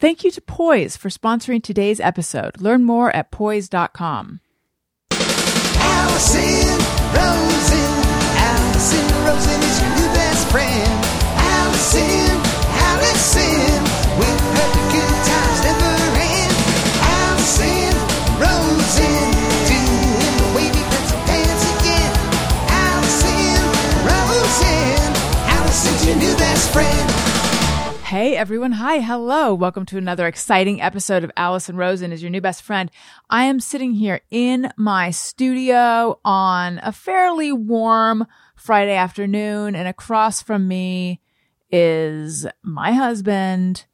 Thank you to Poise for sponsoring today's episode. Learn more at poise.com. Allison Rosen is your new best friend. Allison, with her the good times never end. Allison Rosen, doing the wavy pencil pants again. Allison's your new best friend. Hey everyone, hi, hello. Welcome to another exciting episode of Allison Rosen is your new best friend. I am sitting here in my studio on a fairly warm Friday afternoon, and across from me is my husband,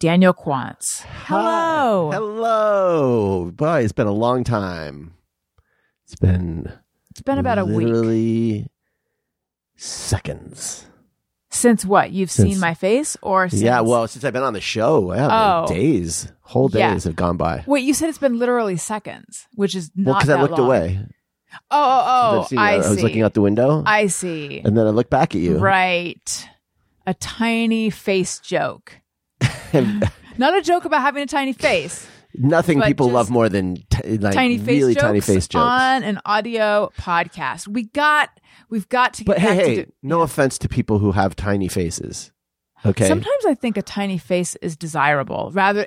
Daniel Quantz. Hello. Hi. Hello. Boy, it's been a long time. It's been about a week. Literally seconds. Since what? You've seen my face or since? Yeah, well, since I've been on the show. Yeah, oh. Days. Whole days have gone by. Wait, you said it's been literally seconds, which is not that long. Well, because I looked away. Oh, I see. I was looking out the window. I see. And then I looked back at you. Right. A tiny face joke. Not a joke about having a tiny face. Nothing people love more than tiny face jokes on an audio podcast. We've got to. But no offense to people who have tiny faces. Okay. Sometimes I think a tiny face is desirable. Rather,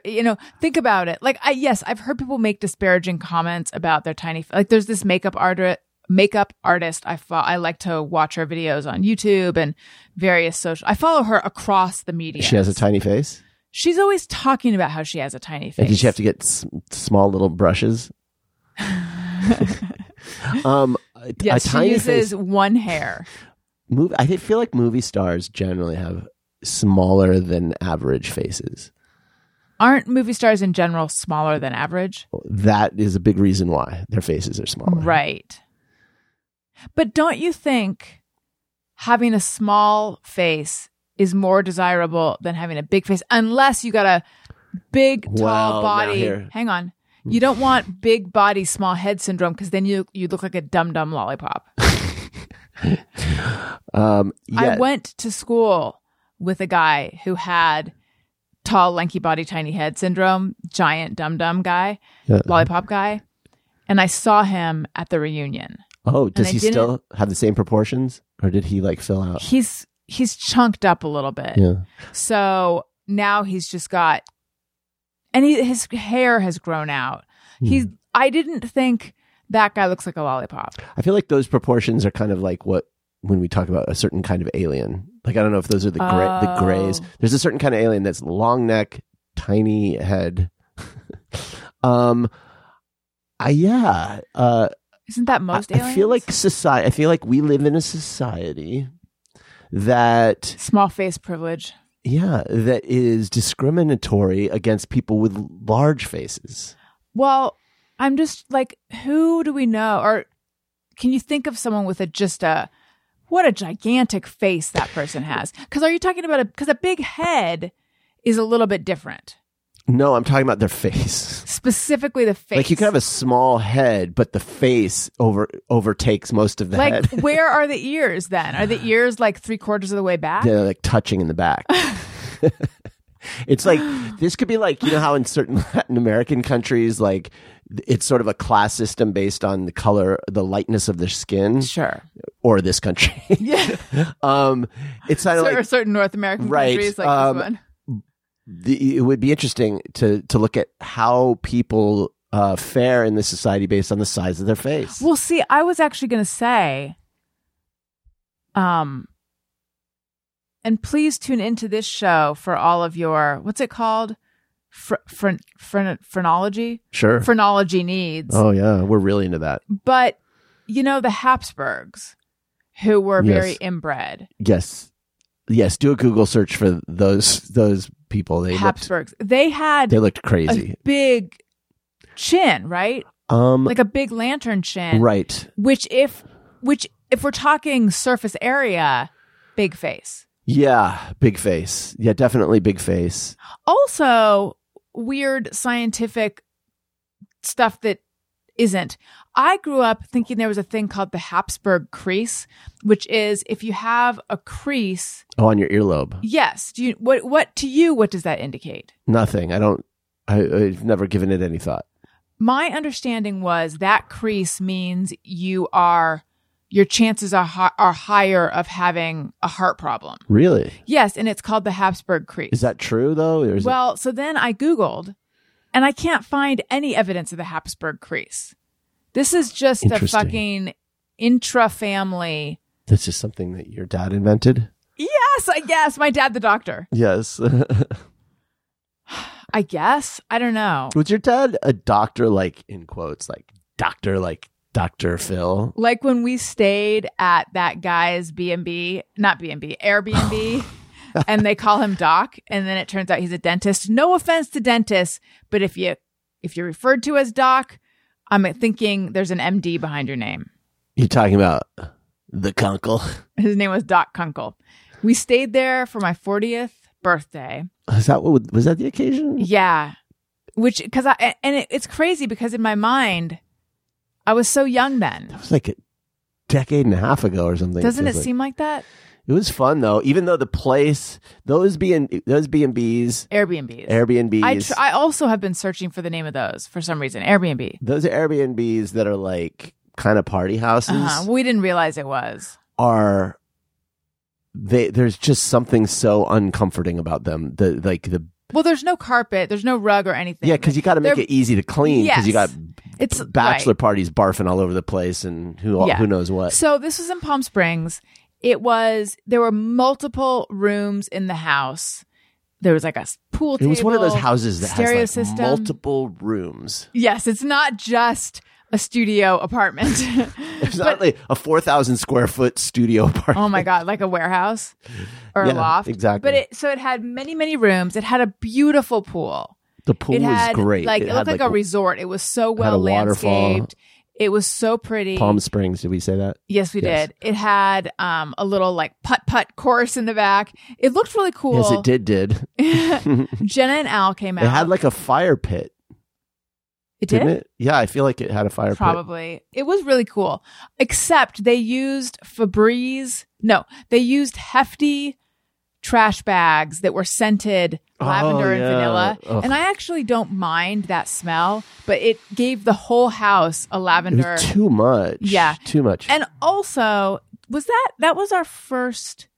think about it. Like, I've heard people make disparaging comments about their tiny. Like, there's this makeup artist I like to watch her videos on YouTube and various social. I follow her across the media. She has a tiny face. She's always talking about how she has a tiny face. And did you have to get small little brushes? She uses one hair. I feel like movie stars generally have smaller than average faces. Aren't movie stars in general smaller than average? That is a big reason why their faces are smaller. Right. But don't you think having a small face is more desirable than having a big face, unless you got a big, tall body. Hang on. You don't want big body, small head syndrome, because then you look like a dum-dum lollipop. I went to school with a guy who had tall, lanky body, tiny head syndrome, giant dum-dum guy, lollipop guy, and I saw him at the reunion. Oh, does he still have the same proportions, or did he fill out? He's chunked up a little bit. Yeah. So now he's just got, and his hair has grown out. I didn't think that guy looks like a lollipop. I feel like those proportions are kind of like when we talk about a certain kind of alien. Like, I don't know if those are the grays. There's a certain kind of alien that's long neck, tiny head. Isn't that most aliens? I feel like we live in a society that small face privilege. Yeah, that is discriminatory against people with large faces. Well, I'm just like, who do we know? Or can you think of someone with what a gigantic face that person has? Because are you talking about because a big head is a little bit different. No, I'm talking about their face. Specifically the face. Like, you can have a small head, but the face overtakes most of the head. Like, where are the ears then? Are the ears like 3/4 of the way back? They're like touching in the back. It's like, this could be like, how in certain Latin American countries, like, it's sort of a class system based on the color, the lightness of their skin. Sure. Or this country. Yeah. It's not like certain North American countries like this one. It would be interesting to look at how people fare in this society based on the size of their face. Well, see, I was actually going to say, and please tune into this show for all of your, what's it called? Phrenology? Sure. Phrenology needs. Oh, yeah. We're really into that. But, the Habsburgs, who were very inbred. Yes. Do a Google search for those people. Habsburgs. They looked crazy. A big chin, right? Like a big lantern chin, right? Which if we're talking surface area, big face. Yeah, big face. Yeah, definitely big face. Also, weird scientific stuff that isn't. I grew up thinking there was a thing called the Habsburg crease, which is if you have a crease on your earlobe. Yes. Do you, what to you, what does that indicate? Nothing. I've never given it any thought. My understanding was that crease means your chances are higher of having a heart problem. Really? Yes, and it's called the Habsburg crease. Is that true, though? Or so then I Googled, and I can't find any evidence of the Habsburg crease. This is just a fucking intra-family. This is something that your dad invented? Yes, I guess. My dad, the doctor. Yes. I guess. I don't know. Was your dad a doctor, like, in quotes, like Dr. Phil? Like when we stayed at that guy's Airbnb, and they call him Doc, and then it turns out he's a dentist. No offense to dentists, but if you're referred to as Doc, I'm thinking there's an MD behind your name. You're talking about the Kunkel? His name was Doc Kunkel. We stayed there for my 40th birthday. Is that what was that the occasion? Yeah, it's crazy because in my mind, I was so young then. That was like a decade and a half ago or something. Doesn't it seem like that? It was fun though, even though the place, those B&Bs. Airbnbs. I also have been searching for the name of those for some reason. Airbnb. Those are Airbnbs that are like kind of party houses. Uh-huh. We didn't realize it was. There's just something so uncomforting about them. Well, there's no carpet, there's no rug or anything. Yeah, because you got to make it easy to clean. Because you got bachelor parties barfing all over the place, and who knows what. So this was in Palm Springs. There were multiple rooms in the house. There was like a pool table. It was one of those houses that has like system. Multiple rooms. Yes, it's not just a studio apartment. It's not like a 4,000 square foot studio apartment. Oh my God, like a warehouse or a loft. Exactly. But so it had many, many rooms. It had a beautiful pool. The pool was great. It looked like a resort. It was so well landscaped. It was so pretty. Palm Springs, did we say that? Yes, we did. It had a little like putt-putt course in the back. It looked really cool. Yes, it did. Jenna and Al came out. It had like a fire pit. It did? Didn't it? Yeah, I feel like it had a fire pit. Probably. It was really cool. Except they used hefty trash bags that were scented lavender and vanilla. Ugh. And I actually don't mind that smell, but it gave the whole house a lavender. It was too much. Yeah. Too much. And also, was that was our first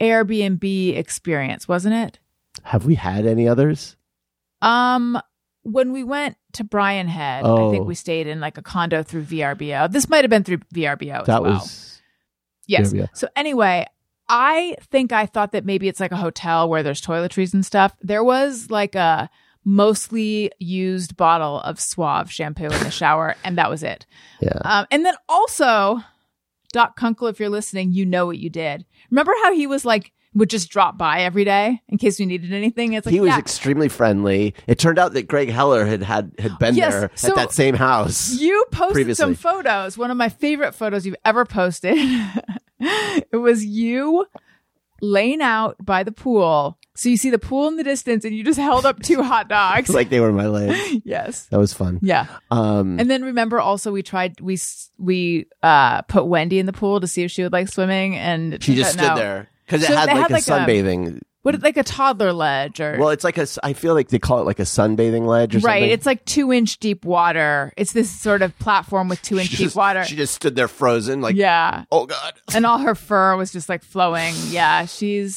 Airbnb experience, wasn't it? Have we had any others? When we went to Brian Head, I think we stayed in like a condo through VRBO. This might have been through VRBO as well. Yes. VRBO. So anyway, I think I thought that maybe it's like a hotel where there's toiletries and stuff. There was like a mostly used bottle of Suave shampoo in the shower, and that was it. Yeah. And then also, Doc Kunkel, if you're listening, you know what you did. Remember how he was like, would just drop by every day in case we needed anything. It's like, he was extremely friendly. It turned out that Greg Heller had been there at that same house. You posted some photos. One of my favorite photos you've ever posted. It was you laying out by the pool. So you see the pool in the distance, and you just held up two hot dogs like they were my legs. Yes, that was fun. Yeah. And then remember, also we put Wendy in the pool to see if she would like swimming, and she just stood there. Because it had like a sunbathing. Like a toddler ledge or... Well, it's like I feel like they call it like a sunbathing ledge or something. Right. It's like 2-inch deep water. It's this sort of platform with 2-inch deep water. She just stood there frozen like... Yeah. Oh, God. And all her fur was just like flowing. Yeah. She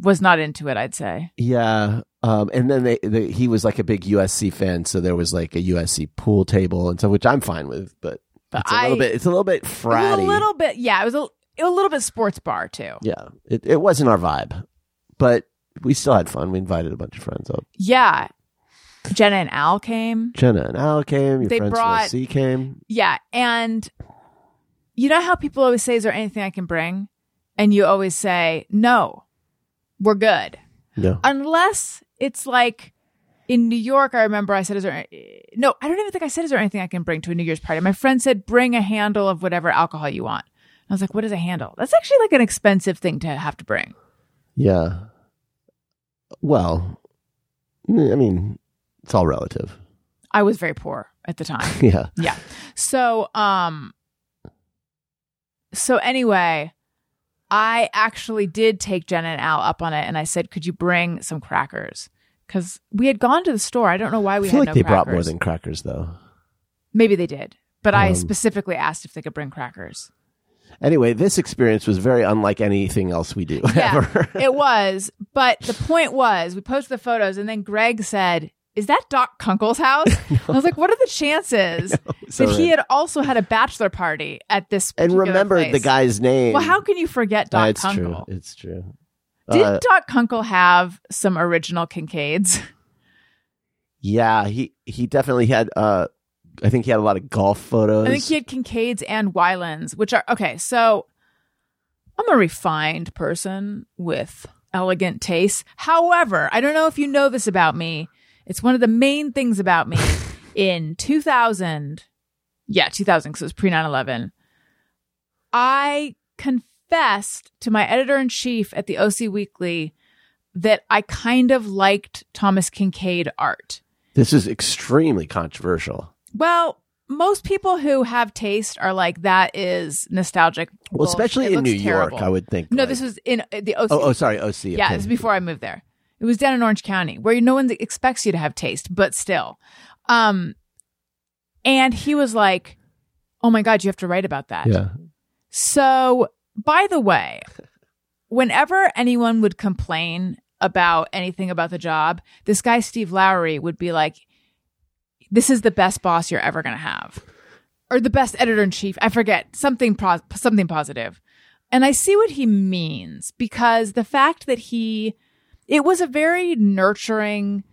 was not into it, I'd say. Yeah. And then he was like a big USC fan. So there was like a USC pool table and stuff, which I'm fine with. But it's a little bit fratty. A little bit. Yeah. It was a little bit sports bar too. Yeah, it wasn't our vibe, but we still had fun. We invited a bunch of friends up. Yeah, Jenna and Al came. Your friends from LC came. Yeah, and you know how people always say, "Is there anything I can bring?" And you always say, "No, we're good." No, unless it's like in New York. I remember I said, I don't even think I said, "Is there anything I can bring to a New Year's party?" My friend said, "Bring a handle of whatever alcohol you want." I was like, what is a handle? That's actually like an expensive thing to have to bring. Yeah. Well, I mean, it's all relative. I was very poor. at the time. Yeah. Yeah. So, so anyway, I actually did take Jenna and Al up on it, and I said, could you bring some crackers? Because we had gone to the store. I don't know why we had no crackers. I feel like they brought more than crackers, though. Maybe they did. But I specifically asked if they could bring crackers. Anyway, this experience was very unlike anything else we do ever. It was. But the point was, we posted the photos, and then Greg said, is that Doc Kunkel's house? No. I was like, what are the chances that he had also had a bachelor party at this place? And remembered the guy's name. Well, how can you forget Doc Kunkel? True. It's true. Did Doc Kunkel have some original Kinkades? Yeah, he definitely had... I think he had a lot of golf photos. I think he had Kinkades and Weilands, which are... Okay, so I'm a refined person with elegant tastes. However, I don't know if you know this about me. It's one of the main things about me. In 2000... Yeah, 2000, because it was pre-9/11. I confessed to my editor-in-chief at the OC Weekly that I kind of liked Thomas Kinkade art. This is extremely controversial. Well, most people who have taste are like, that is nostalgic. Well, especially in New York, I would think. No, this was in the OC. Oh, sorry, OC. Yeah, it was before I moved there. It was down in Orange County, where no one expects you to have taste, but still. And he was like, oh my God, you have to write about that. Yeah. So, by the way, whenever anyone would complain about anything about the job, this guy, Steve Lowry, would be like, this is the best boss you're ever going to have. Or the best editor-in-chief. I forget. Something positive. And I see what he means, because the fact that it was a very nurturing,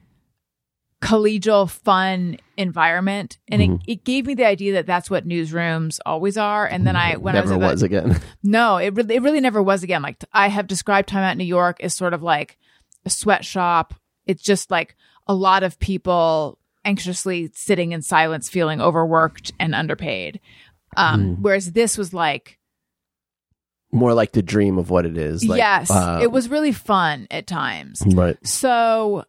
collegial, fun environment. And it gave me the idea that that's what newsrooms always are. And then It never was again. No, it really never was again. Like, I have described Time Out New York as sort of like a sweatshop. It's just like a lot of people anxiously sitting in silence, feeling overworked and underpaid. Whereas this was like... more like the dream of what it is. Like, yes. It was really fun at times. Right. So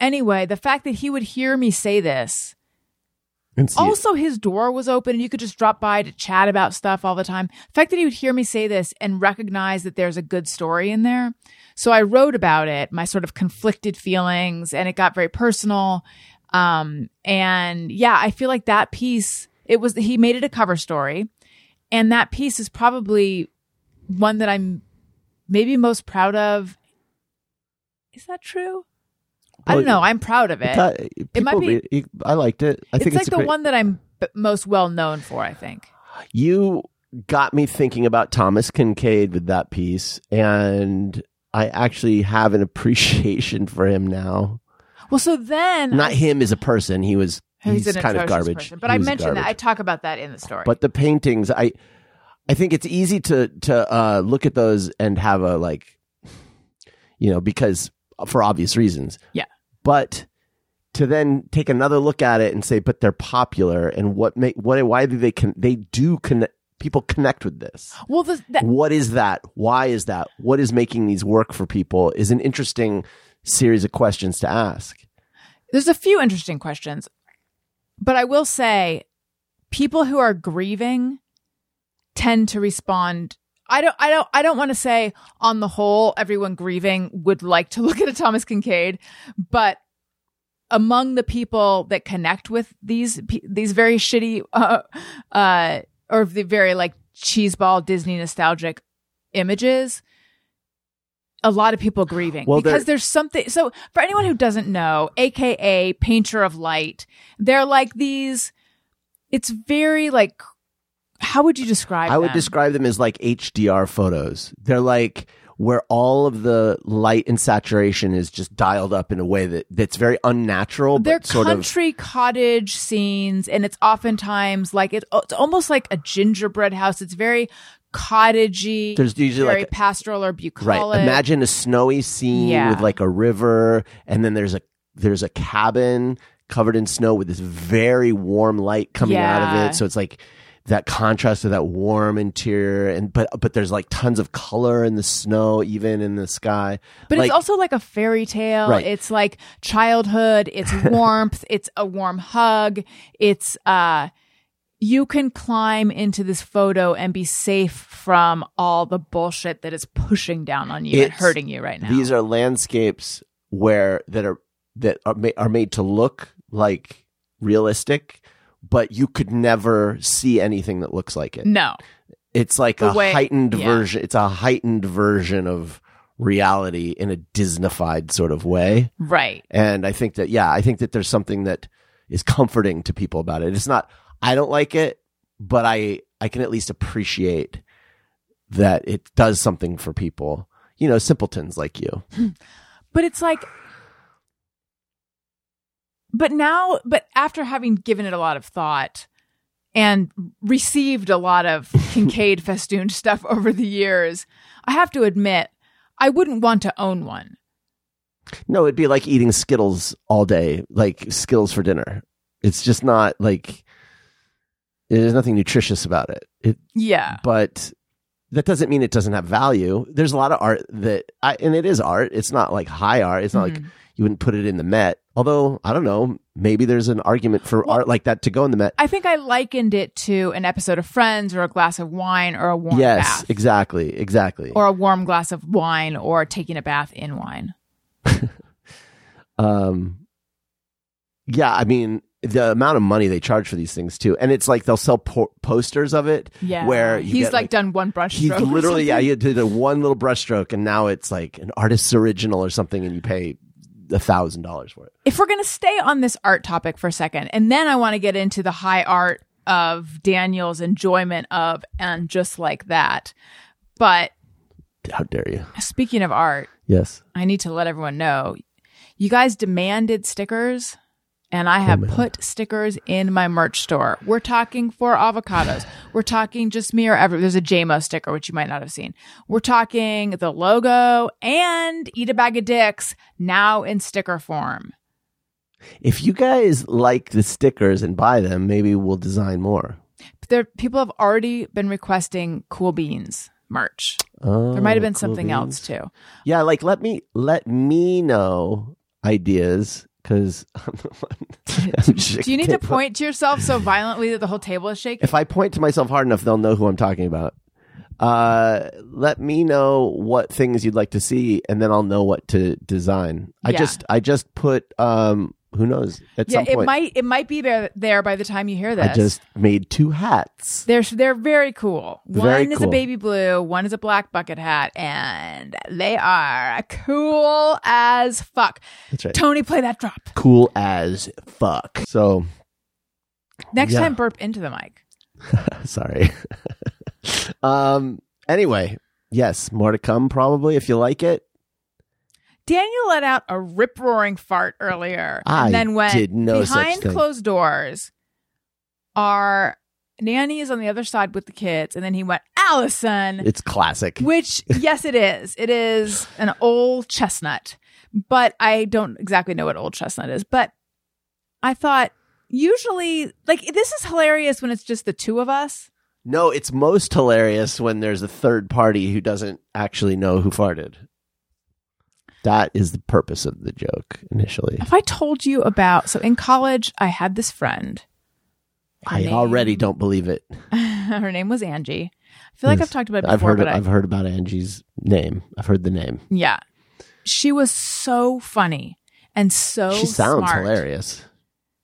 anyway, the fact that he would hear me say this. Also, his door was open and you could just drop by to chat about stuff all the time. The fact that he would hear me say this and recognize that there's a good story in there. So I wrote about it, my sort of conflicted feelings, and it got very personal. And yeah, I feel like that piece, he made it a cover story, and that piece is probably one that I'm maybe most proud of. Is that true? Well, I don't know. I'm proud of it. It might be. I liked it. I think it's the one that I'm most well known for, I think. You got me thinking about Thomas Kinkade with that piece, and I actually have an appreciation for him now. Well, so then... not him as a person. He's kind of garbage. Person, but I mentioned that. I talk about that in the story. But the paintings, I think it's easy to look at those and have a, like, you know, because for obvious reasons. Yeah. But to then take another look at it and say, but they're popular, and why do people connect with this? Well, what is that? Why is that? What is making these work for people is an interesting series of questions to ask. There's a few interesting questions, but I will say people who are grieving tend to respond. I don't want to say on the whole everyone grieving would like to look at a Thomas Kinkade, but among the people that connect with these very shitty or the very like cheeseball Disney nostalgic images, a lot of people grieving because there's something. So for anyone who doesn't know, AKA Painter of Light, they're like these, it's very like, how would you describe them? I would describe them as like HDR photos. They're like where all of the light and saturation is just dialed up in a way that's very unnatural. They're country cottage scenes, and it's oftentimes like, it's almost like a gingerbread house. It's very cottagey. There's usually very like pastoral or bucolic. Right. Imagine a snowy scene with like a river, and then there's a cabin covered in snow with this very warm light coming out of it. So it's like that contrast of that warm interior, and but there's like tons of color in the snow, even in the sky. But like, it's also like a fairy tale. Right. It's like childhood. It's warmth. It's a warm hug. It's you can climb into this photo and be safe from all the bullshit that is pushing down on you and hurting you right now. These are landscapes where that are made to look like realistic, but you could never see anything that looks like it. No. It's like a heightened version. It's a heightened version of reality in a Disney-fied sort of way. Right. And I think that, there's something that is comforting to people about it. It's not, I don't like it, but I can at least appreciate that it does something for people, you know, simpletons like you. But it's like, But after having given it a lot of thought and received a lot of Kinkade festooned stuff over the years, I have to admit, I wouldn't want to own one. No, it'd be like eating Skittles all day, like Skittles for dinner. It's just not like, there's nothing nutritious about it. But that doesn't mean it doesn't have value. There's a lot of art and it is art. It's not like high art. It's not like you wouldn't put it in the Met. Although, I don't know, maybe there's an argument for art like that to go in the Met. I think I likened it to an episode of Friends or a glass of wine or a warm bath. Yes, exactly. Or a warm glass of wine or taking a bath in wine. Yeah, I mean, the amount of money they charge for these things, too. And it's like they'll sell posters of it. Yeah, where he's get, like done one brush stroke. He literally, he did one little brushstroke, and now it's like an artist's original or something, and you pay $1,000 for it. If we're going to stay on this art topic for a second, and then I want to get into the high art of Daniel's enjoyment of And Just Like That. But how dare you? Speaking of art, yes, I need to let everyone know, you guys demanded stickers, and I have put stickers in my merch store. We're talking for avocados. We're talking just me or everyone. There's a JMO sticker, which you might not have seen. We're talking the logo and Eat a Bag of Dicks, now in sticker form. If you guys like the stickers and buy them, maybe we'll design more. People have already been requesting Cool Beans merch. Oh, there might have been something else too. Yeah, like let me know ideas. Because I'm the one. Do you need to point to yourself so violently that the whole table is shaking? If I point to myself hard enough, they'll know who I'm talking about. Let me know what things you'd like to see, and then I'll know what to design. Yeah. I just put. Who knows? At some point, it might be there by the time you hear this. I just made two hats. They're very cool. One is a baby blue. One is a black bucket hat, and they are cool as fuck. That's right. Tony, play that drop. Cool as fuck. So next time, burp into the mic. Sorry. Anyway, yes, more to come probably if you like it. Daniel let out a rip-roaring fart earlier, and then went behind closed doors. Our nanny is on the other side with the kids, and then he went, Allison. It's classic. Which, yes, it is. It is an old chestnut, but I don't exactly know what old chestnut is. But I thought, usually, like, this is hilarious when it's just the two of us. No, it's most hilarious when there's a third party who doesn't actually know who farted. That is the purpose of the joke initially. Have I told you about... So in college, I had this friend. I already don't believe it. Her name was Angie. I feel like I've talked about it before. I've heard about Angie's name. I've heard the name. Yeah. She was so funny and so smart. She sounds hilarious.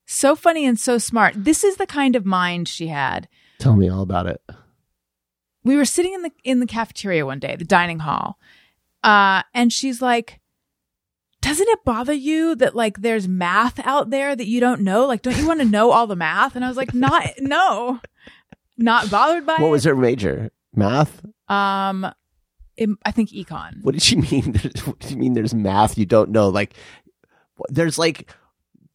So funny and so smart. This is the kind of mind she had. Tell me all about it. We were sitting in the cafeteria one day, the dining hall, and she's like, doesn't it bother you that, like, there's math out there that you don't know? Like, don't you want to know all the math? And I was like, not bothered by it. What was her major? Math? I think econ. What did she mean? What do you mean there's math you don't know? Like, there's like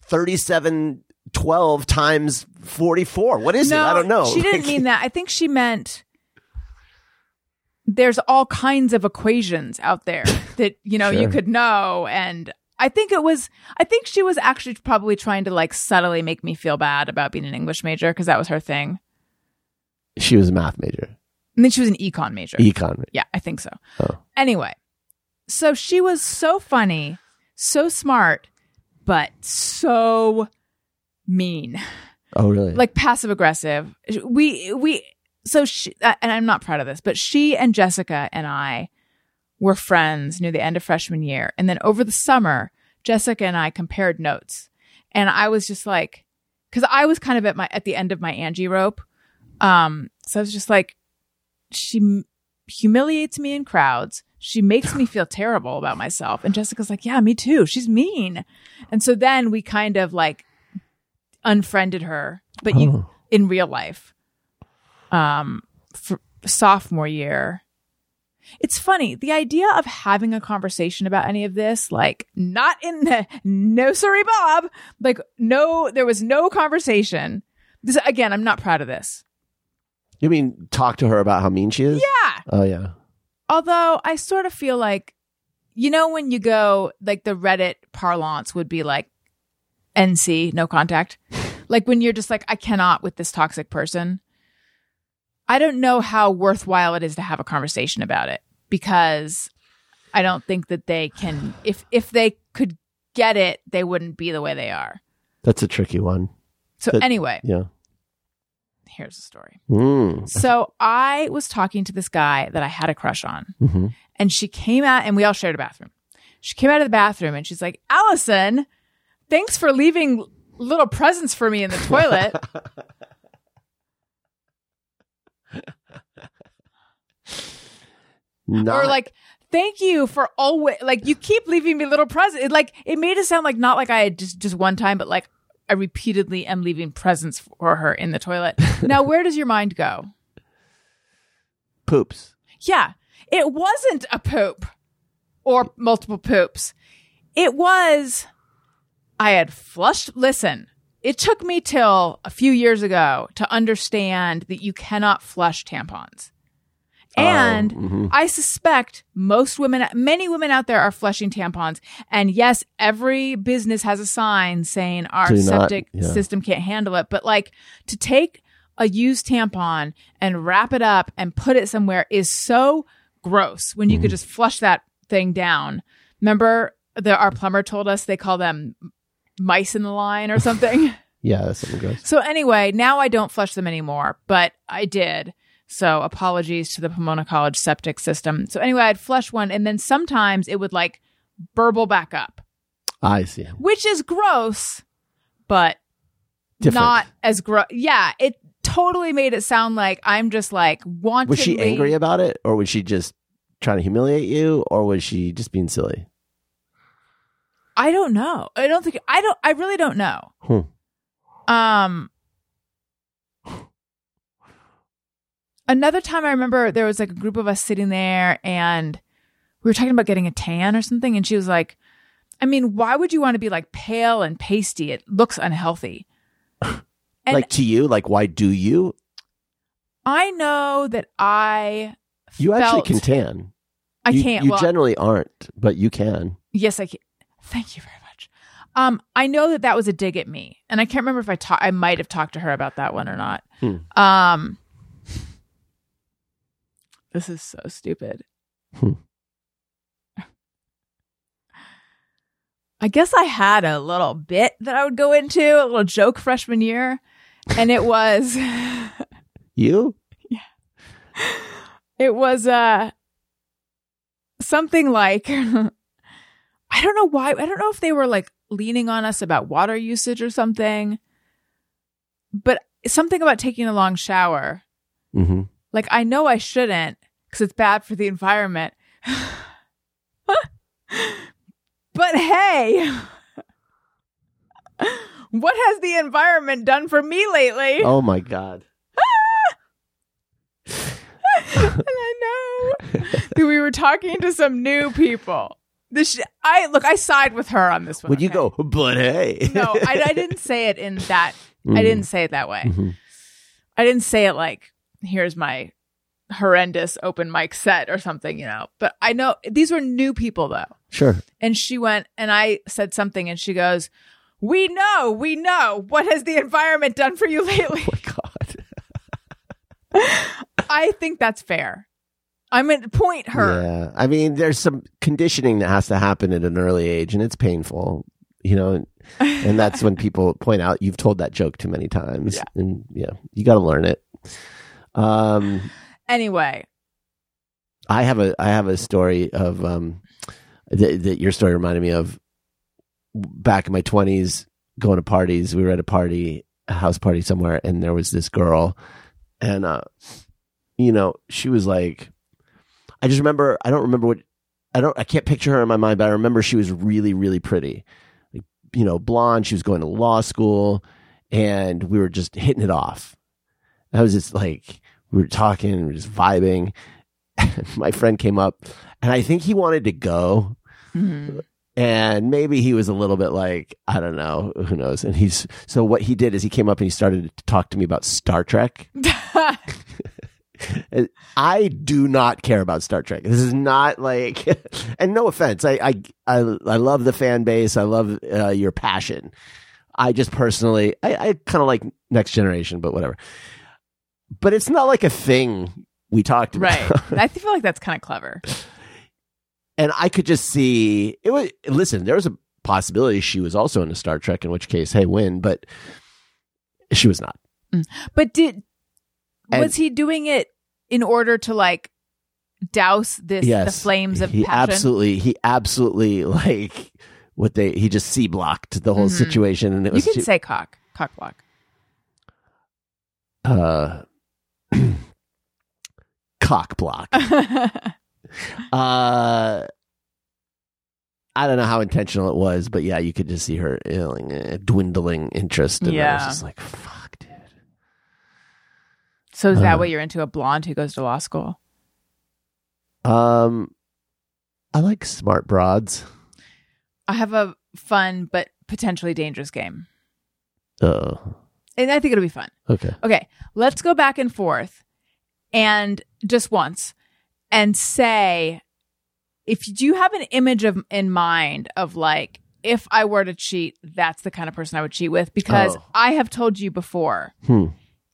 3712 times 44. What is it? I don't know. She didn't mean that. I think she meant... There's all kinds of equations out there that, you know, sure, you could know. And I think she was actually probably trying to, like, subtly make me feel bad about being an English major, because that was her thing. She was a math major. And then she was an econ major. Yeah, I think so. Oh. Anyway, so she was so funny, so smart, but so mean. Oh, really? Like passive aggressive. So she and I'm not proud of this, but she and Jessica and I were friends near the end of freshman year. And then over the summer, Jessica and I compared notes. And I was just like, because I was kind of at the end of my Angie rope. So I was just like, she humiliates me in crowds. She makes me feel terrible about myself. And Jessica's like, yeah, me too. She's mean. And so then we kind of like unfriended her, but in real life, for sophomore year. It's funny. The idea of having a conversation about any of this, like not in the, no, sorry, Bob, like no, there was no conversation. This, again, I'm not proud of this. You mean talk to her about how mean she is? Yeah. Oh, yeah. Although I sort of feel like, you know, when you go, like the Reddit parlance would be like NC, no contact. Like when you're just like, I cannot with this toxic person. I don't know how worthwhile it is to have a conversation about it because I don't think that they can, if they could get it, they wouldn't be the way they are. That's a tricky one. So anyway. Yeah. Here's the story. So I was talking to this guy that I had a crush on, and she came out, and we all shared a bathroom. She came out of the bathroom, and she's like, "Allison, thanks for leaving little presents for me in the toilet." Or like, "Thank you for always, like you keep leaving me little presents." Like it made it sound like not like I had just one time, but like. I repeatedly am leaving presents for her in the toilet. Now, where does your mind go? Poops. Yeah. It wasn't a poop or multiple poops. It was, I had flushed. Listen, it took me till a few years ago to understand that you cannot flush tampons. And I suspect many women out there are flushing tampons. And yes, every business has a sign saying our system can't handle it. But like to take a used tampon and wrap it up and put it somewhere is so gross when you could just flush that thing down. Remember our plumber told us they call them mice in the line or something. Yeah, that's something gross. So anyway, now I don't flush them anymore, but I did. So apologies to the Pomona College septic system. So anyway, I'd flush one, and then sometimes it would like burble back up. I see. Which is gross, but not as gross. Yeah, it totally made it sound like I'm just like wanting. Was she angry about it, or was she just trying to humiliate you, or was she just being silly? I don't know. I really don't know. Another time I remember there was like a group of us sitting there and we were talking about getting a tan or something. And she was like, I mean, why would you want to be like pale and pasty? It looks unhealthy. And like to you, like why do you? I know that you actually can tan. I can't. You generally aren't, but you can. Yes, I can. Thank you very much. I know that was a dig at me. And I can't remember if I might have talked to her about that one or not. This is so stupid. I guess I had a little bit that I would go into, a little joke freshman year. And it was... You? Yeah. It was something like... I don't know why. I don't know if they were like leaning on us about water usage or something. But something about taking a long shower. Mm-hmm. Like, I know I shouldn't because it's bad for the environment. But hey, what has the environment done for me lately? Oh, my God. And I know that we were talking to some new people. I side with her on this one. Would you go, but hey? No, I didn't say it in that. I didn't say it that way. Mm-hmm. I didn't say it like, here's my horrendous open mic set or something, you know. But I know these were new people, though. Sure. And she went, and I said something, and she goes, we know. What has the environment done for you lately? Oh, my God. I think that's fair. I'm going to point her. Yeah. I mean, there's some conditioning that has to happen at an early age, and it's painful, you know, and that's when people point out, you've told that joke too many times. Yeah. And yeah, you got to learn it. Anyway. I have a story of that your story reminded me of. Back in my 20s, going to parties. We were at a house party somewhere, and there was this girl, and you know, she was like, I can't picture her in my mind, but I remember she was really, really pretty, like, you know, blonde. She was going to law school, and we were just hitting it off. I was just like, we were talking, we were just vibing. My friend came up, and I think he wanted to go, mm-hmm. and maybe he was a little bit like, I don't know, who knows. And so what he did is he came up and he started to talk to me about Star Trek. I do not care about Star Trek. This is not like, and no offense, I love the fan base. I love your passion. I just personally, I kind of like Next Generation, but whatever. But it's not like a thing we talked about. Right. I feel like that's kind of clever. And I could just see it was. Listen, there was a possibility she was also into Star Trek, in which case, hey, win. But she was not. But was he doing it in order to like douse this? Yes, the flames of passion. He absolutely like he just C blocked the whole mm-hmm. situation, and it was. You can say cock block. Cock block. I don't know how intentional it was, but yeah, you could just see her dwindling interest. And yeah. I was just like, fuck, dude. So is that what you're into, a blonde who goes to law school? I like smart broads. I have a fun but potentially dangerous game. Uh-oh. And I think it'll be fun. Okay. Let's go back and forth. And just once, and say, do you have an image in mind of like, if I were to cheat, that's the kind of person I would cheat with? Because I have told you before,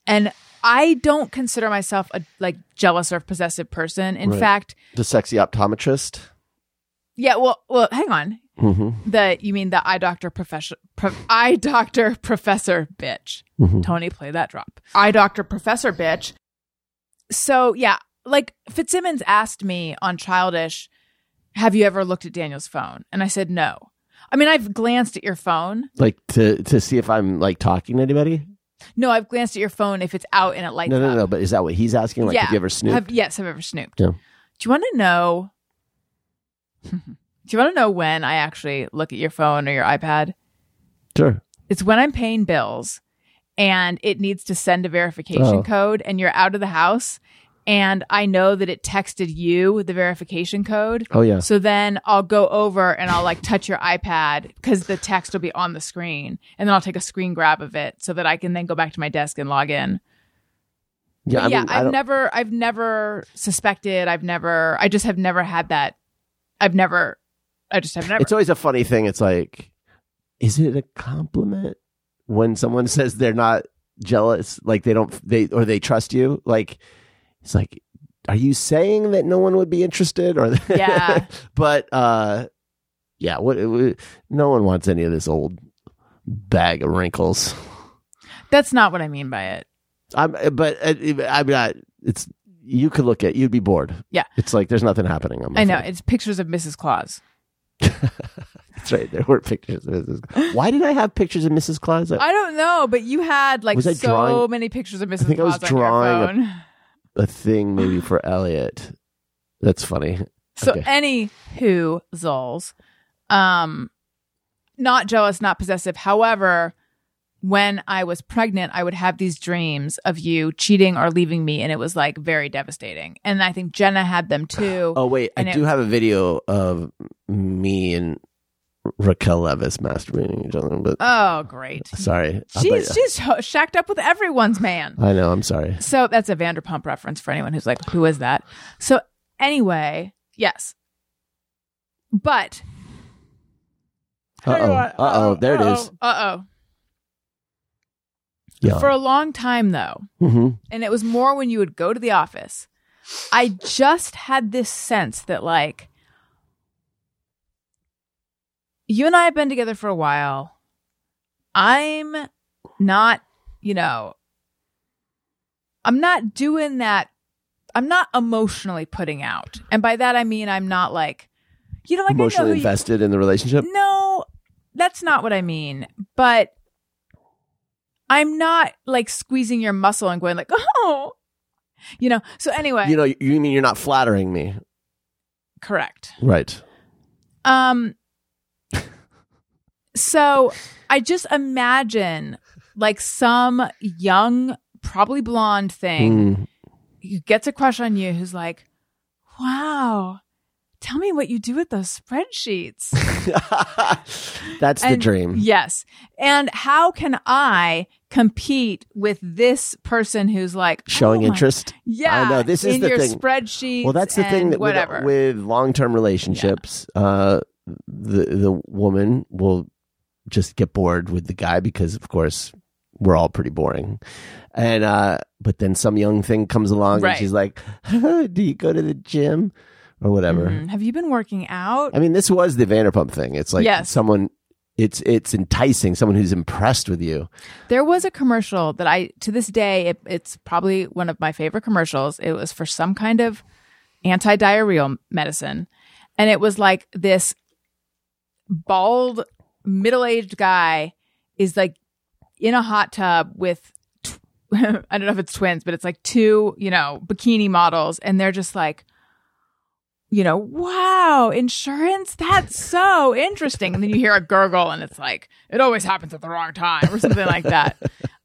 and I don't consider myself a like jealous or possessive person. In fact, the sexy optometrist. Yeah, well, hang on. Mm-hmm. You mean the eye doctor professor bitch? Mm-hmm. Tony, play that drop. Eye doctor professor bitch. So, yeah, like Fitzsimmons asked me on Childish, have you ever looked at Daniel's phone? And I said, no. I mean, I've glanced at your phone. Like to see if I'm like talking to anybody? No, I've glanced at your phone if it's out and it lights up. No, but is that what he's asking? Like, yeah. Have you ever snooped? Yes, I've ever snooped. Yeah. Do you want to know when I actually look at your phone or your iPad? Sure. It's when I'm paying bills. And it needs to send a verification code, and you're out of the house. And I know that it texted you the verification code. Oh, yeah. So then I'll go over and I'll like touch your iPad because the text will be on the screen. And then I'll take a screen grab of it so that I can then go back to my desk and log in. Yeah. I've never suspected. I've never had that. It's always a funny thing. It's like, is it a compliment? When someone says they're not jealous, like they trust you, like it's like, are you saying that no one would be interested? Or yeah, but yeah, no one wants any of this old bag of wrinkles. That's not what I mean by it. I'm not. It's you'd be bored. Yeah, it's like there's nothing happening. I know it's pictures of Mrs. Claus. That's right. There were pictures of Mrs. Claus. Why did I have pictures of Mrs. Claus? I don't know, but you had like so many pictures of Mrs. Claus. I think I was drawing a thing maybe for Elliot. That's funny. So okay. Anywho, Zols, not jealous, not possessive. However, when I was pregnant, I would have these dreams of you cheating or leaving me, and it was like very devastating. And I think Jenna had them too. Oh wait, I do have a video of me and Raquel Levis masturbating each other. But oh great, sorry, she's shacked up with everyone's man. I know, I'm sorry. So that's a Vanderpump reference for anyone who's like, who is that? So anyway, yes, but there it is. young. For a long time, though, and it was more when you would go to the office, I just had this sense that, like, you and I have been together for a while. I'm not, you know, I'm not doing that. I'm not emotionally putting out. And by that, I mean, I'm not like, you know, like emotionally invested in the relationship. No, that's not what I mean. But I'm not like squeezing your muscle and going like, oh, you know, so anyway. You know, you mean you're not flattering me. Correct. Right. So I just imagine like some young, probably blonde thing who gets a crush on you who's like, wow, tell me what you do with those spreadsheets. That's the dream. Yes. And how can I compete with this person who's like showing interest? Yeah. I know. This is the thing. In your spreadsheets. Well, that's the thing that with long-term relationships, the woman will just get bored with the guy because, of course, we're all pretty boring. And but then some young thing comes along and she's like, do you go to the gym or whatever? Have you been working out? I mean, this was the Vanderpump thing. It's like someone, it's enticing, someone who's impressed with you. There was a commercial that I, to this day, it's probably one of my favorite commercials. It was for some kind of anti-diarrheal medicine. And it was like this bald middle-aged guy is like in a hot tub with I don't know if it's twins, but it's like two, you know, bikini models, and they're just like, you know, wow, insurance, that's so interesting. And then you hear a gurgle and it's like, it always happens at the wrong time or something like that.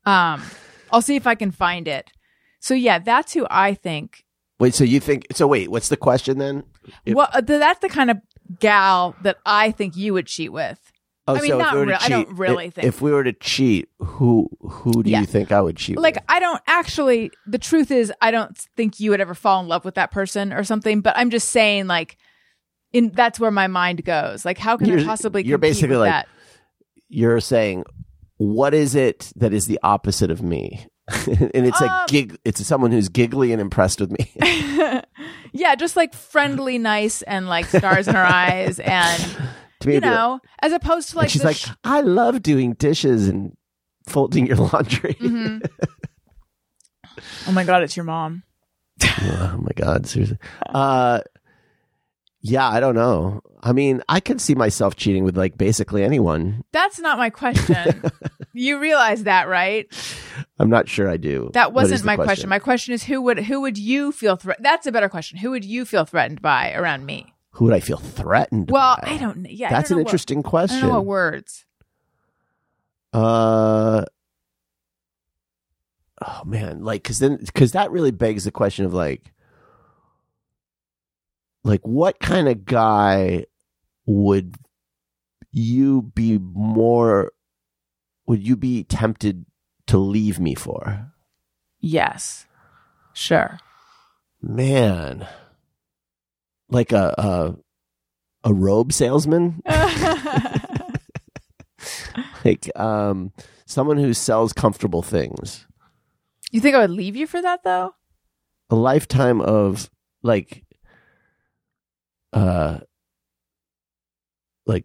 I'll see if I can find it. So yeah, that's who I think. Wait, so you think, so wait, what's the question then? Well, that's the kind of gal that I think you would cheat with. Oh, I mean, so not really. I don't really think. If we were to cheat, who do you think I would cheat with? Like, I don't actually, the truth is, I don't think you would ever fall in love with that person or something, but I'm just saying, like, that's where my mind goes. Like, how can I possibly compete with like, that? You're saying, what is it that is the opposite of me? And it's like it's someone who's giggly and impressed with me. Yeah, just like friendly, nice, and like stars in her eyes and... You know, as opposed to like... And she's like, I love doing dishes and folding your laundry. Oh my God, it's your mom. Oh my God, seriously. Yeah, I don't know. I mean, I could see myself cheating with like basically anyone. That's not my question. You realize that, right? I'm not sure I do. That wasn't my question. My question is who would you feel threatened? That's a better question. Who would you feel threatened by around me? Who would I feel threatened by? I don't know. Yeah, that's an interesting question. I don't know what words. Oh man, like because that really begs the question of like what kind of guy would you be tempted to leave me for? Yes, sure. Man. Like a robe salesman, like someone who sells comfortable things. You think I would leave you for that though? A lifetime of like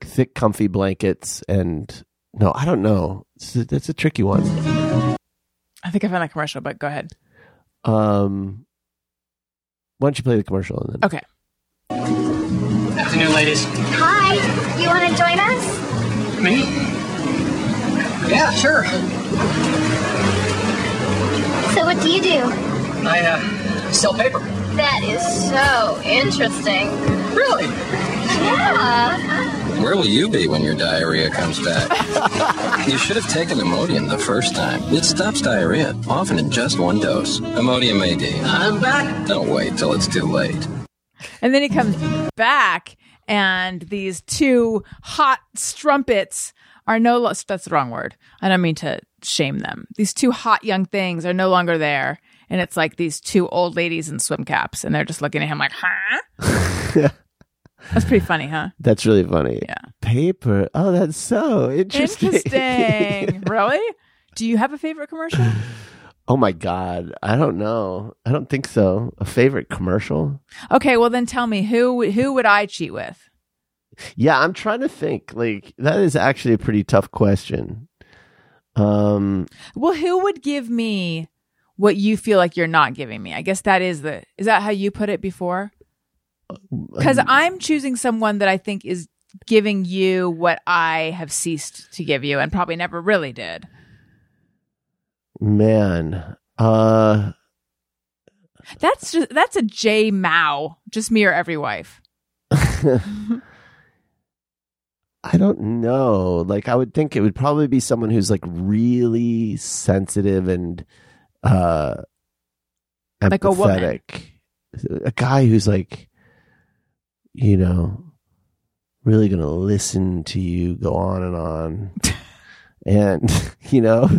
thick, comfy blankets, and no, I don't know. That's a tricky one. I think I found that commercial, but go ahead. Why don't you play the commercial and then? Okay. Afternoon, ladies. Hi. You want to join us? Me? Yeah, sure. So what do you do? I sell paper. That is so interesting. Really? Yeah. Where will you be when your diarrhea comes back? You should have taken Imodium the first time. It stops diarrhea, often in just one dose. Imodium AD. I'm back. Don't wait till it's too late. And then he comes back, and these two hot strumpets are no longer... That's the wrong word. I don't mean to shame them. These two hot young things are no longer there, and it's like these two old ladies in swim caps, and they're just looking at him like, huh? That's pretty funny, huh? That's really funny. Yeah. Paper. Oh, that's so interesting. Really? Do you have a favorite commercial? Oh, my God. I don't know. I don't think so. A favorite commercial? Okay, well, then tell me, who would I cheat with? Yeah, I'm trying to think. Like, that is actually a pretty tough question. Well, who would give me what you feel like you're not giving me? I guess that is the... Is that how you put it before? Because I'm choosing someone that I think is giving you what I have ceased to give you and probably never really did. Man, that's a J. Mao, just me or every wife. I don't know. Like, I would think it would probably be someone who's like really sensitive and empathetic. Like a woman. A guy who's like, you know, really gonna listen to you go on, and you know.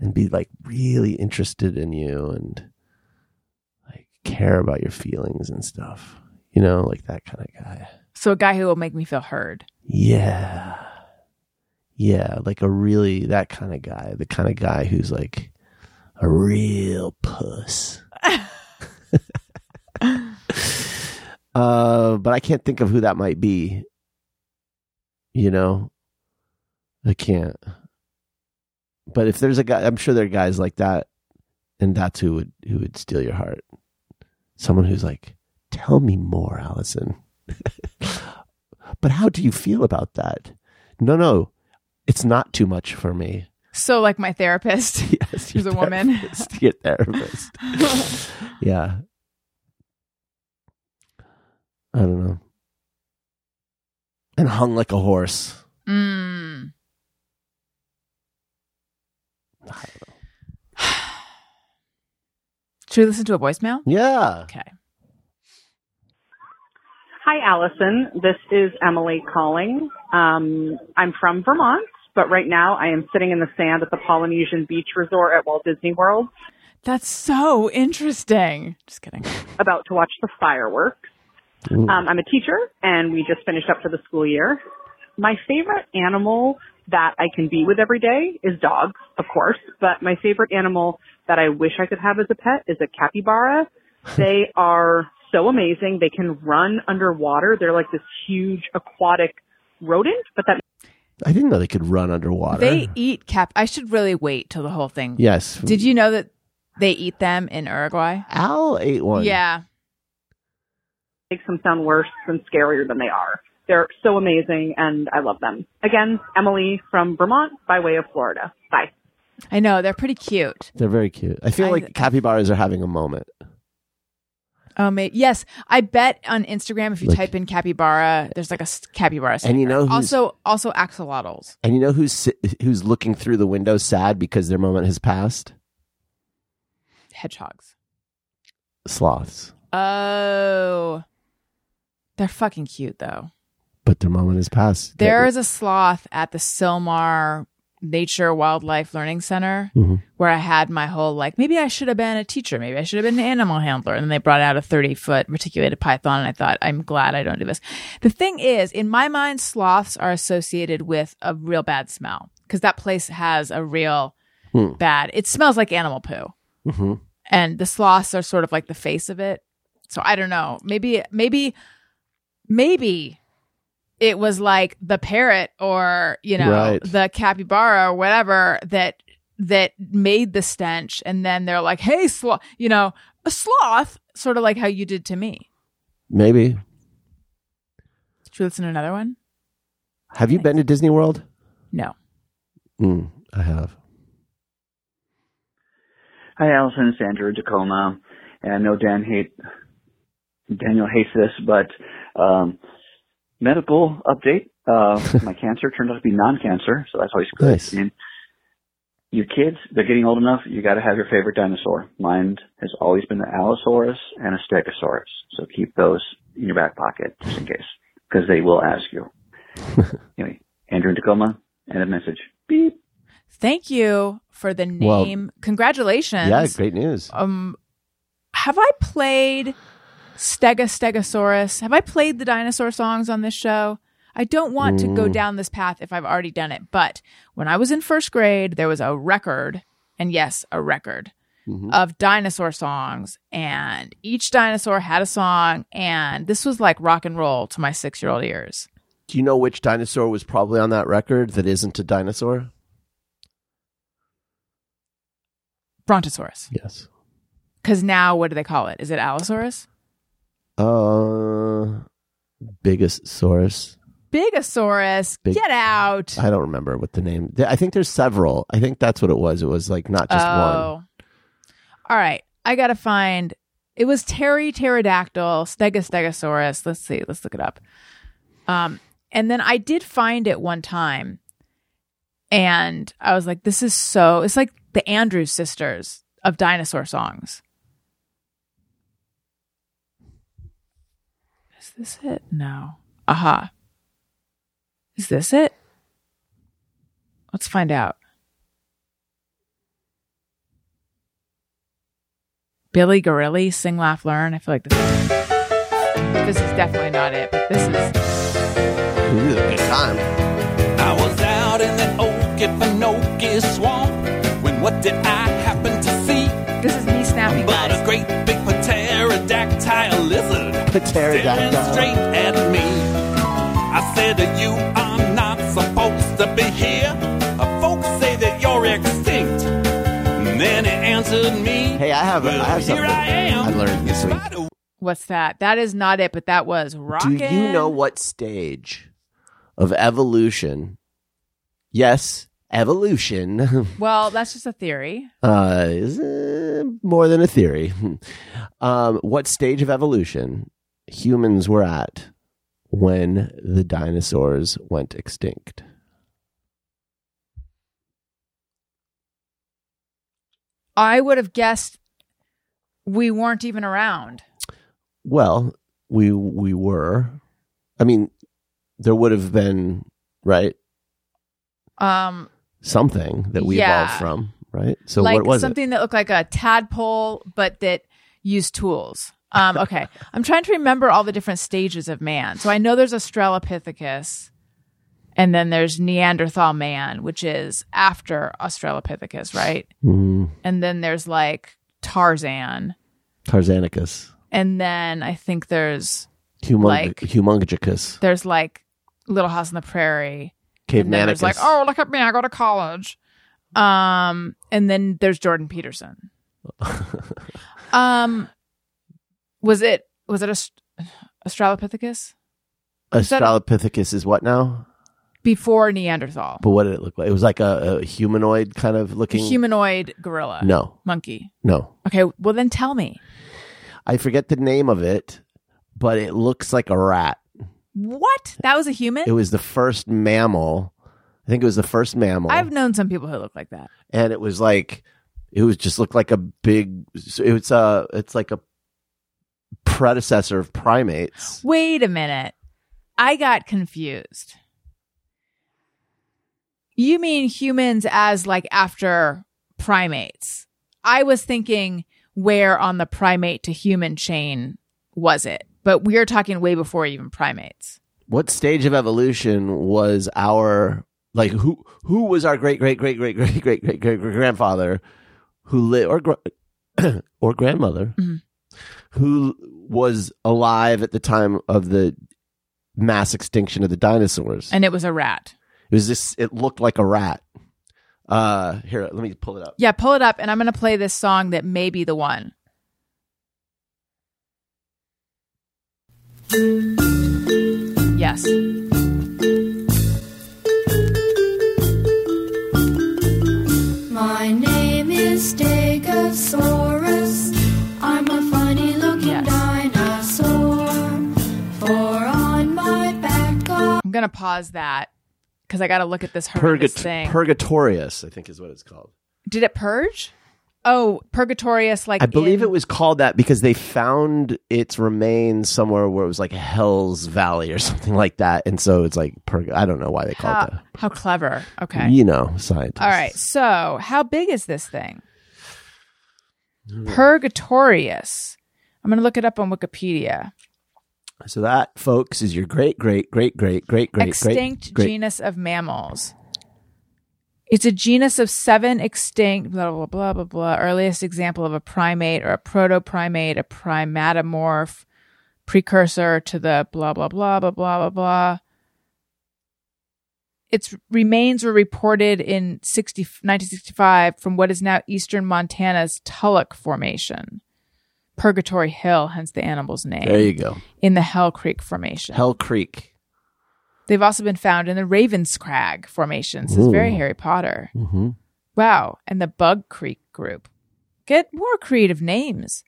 And be like really interested in you and like care about your feelings and stuff. You know, like that kind of guy. So a guy who will make me feel heard. Yeah. Yeah. Like a really, that kind of guy. The kind of guy who's like a real puss. But I can't think of who that might be. You know? I can't. But if there's a guy, I'm sure there are guys like that, and that's who would steal your heart. Someone who's like, "Tell me more, Allison." But how do you feel about that? No, it's not too much for me. So, like my therapist, yes, who's a woman, your therapist. Yeah, I don't know. And hung like a horse. Mm. I don't know. Should we listen to a voicemail? Yeah. Okay. Hi, Allison. This is Emily calling. I'm from Vermont, but right now I am sitting in the sand at the Polynesian Beach Resort at Walt Disney World. That's so interesting. Just kidding. About to watch the fireworks. I'm a teacher, and we just finished up for the school year. My favorite animal that I can be with every day is dogs, of course, but my favorite animal that I wish I could have as a pet is a capybara. They are so amazing. They can run underwater. They're like this huge aquatic rodent, but that... I didn't know they could run underwater. They eat I should really wait till the whole thing. Yes. Did you know that they eat them in Uruguay? Al ate one. Yeah. Makes them sound worse and scarier than they are. They're so amazing, and I love them. Again, Emily from Vermont by way of Florida. Bye. I know. They're pretty cute. They're very cute. I feel like capybaras are having a moment. Oh, yes. I bet on Instagram, if you type in capybara, there's like a capybara sticker. And you know also axolotls. And you know who's looking through the window sad because their moment has passed? Hedgehogs. Sloths. Oh. They're fucking cute, though. But their moment has passed. There is a sloth at the Silmar Nature Wildlife Learning Center where I had my whole, like, maybe I should have been a teacher. Maybe I should have been an animal handler. And then they brought out a 30-foot reticulated python. And I thought, I'm glad I don't do this. The thing is, in my mind, sloths are associated with a real bad smell because that place has a real bad. It smells like animal poo. Mm-hmm. And the sloths are sort of like the face of it. So I don't know. Maybe. It was like the parrot or, you know, the capybara or whatever that made the stench. And then they're like, hey, sloth, you know, a sloth, sort of like how you did to me. Maybe. Should we listen to another one? Have you been to Disney World? No. I have. Hi, Allison. It's Andrew Tacoma. And I know Daniel hates this, but... medical update. My cancer turned out to be non-cancer, so that's always good. Nice. I mean, your kids, they're getting old enough, you got to have your favorite dinosaur. Mine has always been an Allosaurus and a Stegosaurus, so keep those in your back pocket just in case, because they will ask you. Anyway, Andrew in Tacoma, end of message. Beep. Thank you for the name. Well, congratulations. Yeah, great news. Have I played... Stegosaurus. Have I played the dinosaur songs on this show? I don't want to go down this path if I've already done it. But when I was in first grade, there was a record, and yes, a record, of dinosaur songs. And each dinosaur had a song. And this was like rock and roll to my 6-year-old ears. Do you know which dinosaur was probably on that record that isn't a dinosaur? Brontosaurus. Yes. Because now, what do they call it? Is it Allosaurus? Bigosaurus. Bigosaurus. Get out. I don't remember what the name. I think there's several. I think that's what it was. It was like not just one. All right. I got to find. It was pterodactyl, stegosaurus. Let's see. Let's look it up. And then I did find it one time. And I was like, this is so. It's like the Andrews sisters of dinosaur songs. Is this it? No. Aha. Is this it? Let's find out. Billy Gorilley, Sing, Laugh, Learn. I feel like this is definitely not it, but this is a good time. I was out in the Okefenokee swamp when what did I happen to see? This is me snapping, but guys. A great big pterodactyl lizard staring straight at me. I said to you, I'm not supposed to be here. Folks say that you're extinct. And then it answered me. Hey, I have something I learned this week. What's that? That is not it, but that was rockin'. Do you know what stage of evolution? Yes, evolution. Well, that's just a theory. Is more than a theory. What stage of evolution humans were at when the dinosaurs went extinct? I would have guessed we weren't even around. Well, we were. I mean, there would have been, right? Something that we evolved from, right? So like what was something that looked like a tadpole, but that used tools. Okay, I'm trying to remember all the different stages of man. So I know there's Australopithecus, and then there's Neanderthal man, which is after Australopithecus, right? Mm. And then there's like Tarzanicus. And then I think there's Humongicus. There's like Little House on the Prairie. Caveman. Like, oh, look at me, I go to college. And then there's Jordan Peterson. Was it Australopithecus? Australopithecus is what now? Before Neanderthal. But what did it look like? It was like a humanoid kind of looking. A humanoid gorilla. No. Monkey. No. Okay, well then tell me. I forget the name of it, but it looks like a rat. What? That was a human? It was the first mammal. I think it was the first mammal. I've known some people who look like that. And it's like a predecessor of primates. Wait a minute. I got confused. You mean humans as like after primates. I was thinking, where on the primate to human chain was it? But we are talking way before even primates. What stage of evolution was our, like, who was our great-great-great-great-great-great-great-great-grandfather who lived, or grandmother, who was alive at the time of the mass extinction of the dinosaurs? And it was a rat. It looked like a rat. Here, let me pull it up. Yeah, pull it up, and I'm going to play this song that may be the one. Yes. My name is Stegosaurus. I'm a funny-looking dinosaur. For on my back I'm going to pause that because I got to look at this horrendous thing. Purgatorius, I think is what it's called. Did it purge? Oh, Purgatorius, like I believe it was called that because they found its remains somewhere where it was like Hell's Valley or something like that. And so it's like, I don't know why they called it that. How clever. Okay. You know, scientists. All right. So how big is this thing? Purgatorius. I'm going to look it up on Wikipedia. So that, folks, is your great extinct genus of mammals. It's a genus of 7 extinct, blah, blah, blah, blah, blah. Earliest example of a primate or a proto-primate, a primatomorph, precursor to the blah, blah, blah, blah, blah, blah, blah. Its remains were reported in 1965 from what is now eastern Montana's Tulloch Formation, Purgatory Hill, hence the animal's name. There you go. In the Hell Creek Formation. Hell Creek. They've also been found in the Ravenscrag Formation. This is very Harry Potter. Mm-hmm. Wow. And the Bug Creek group. Get more creative names.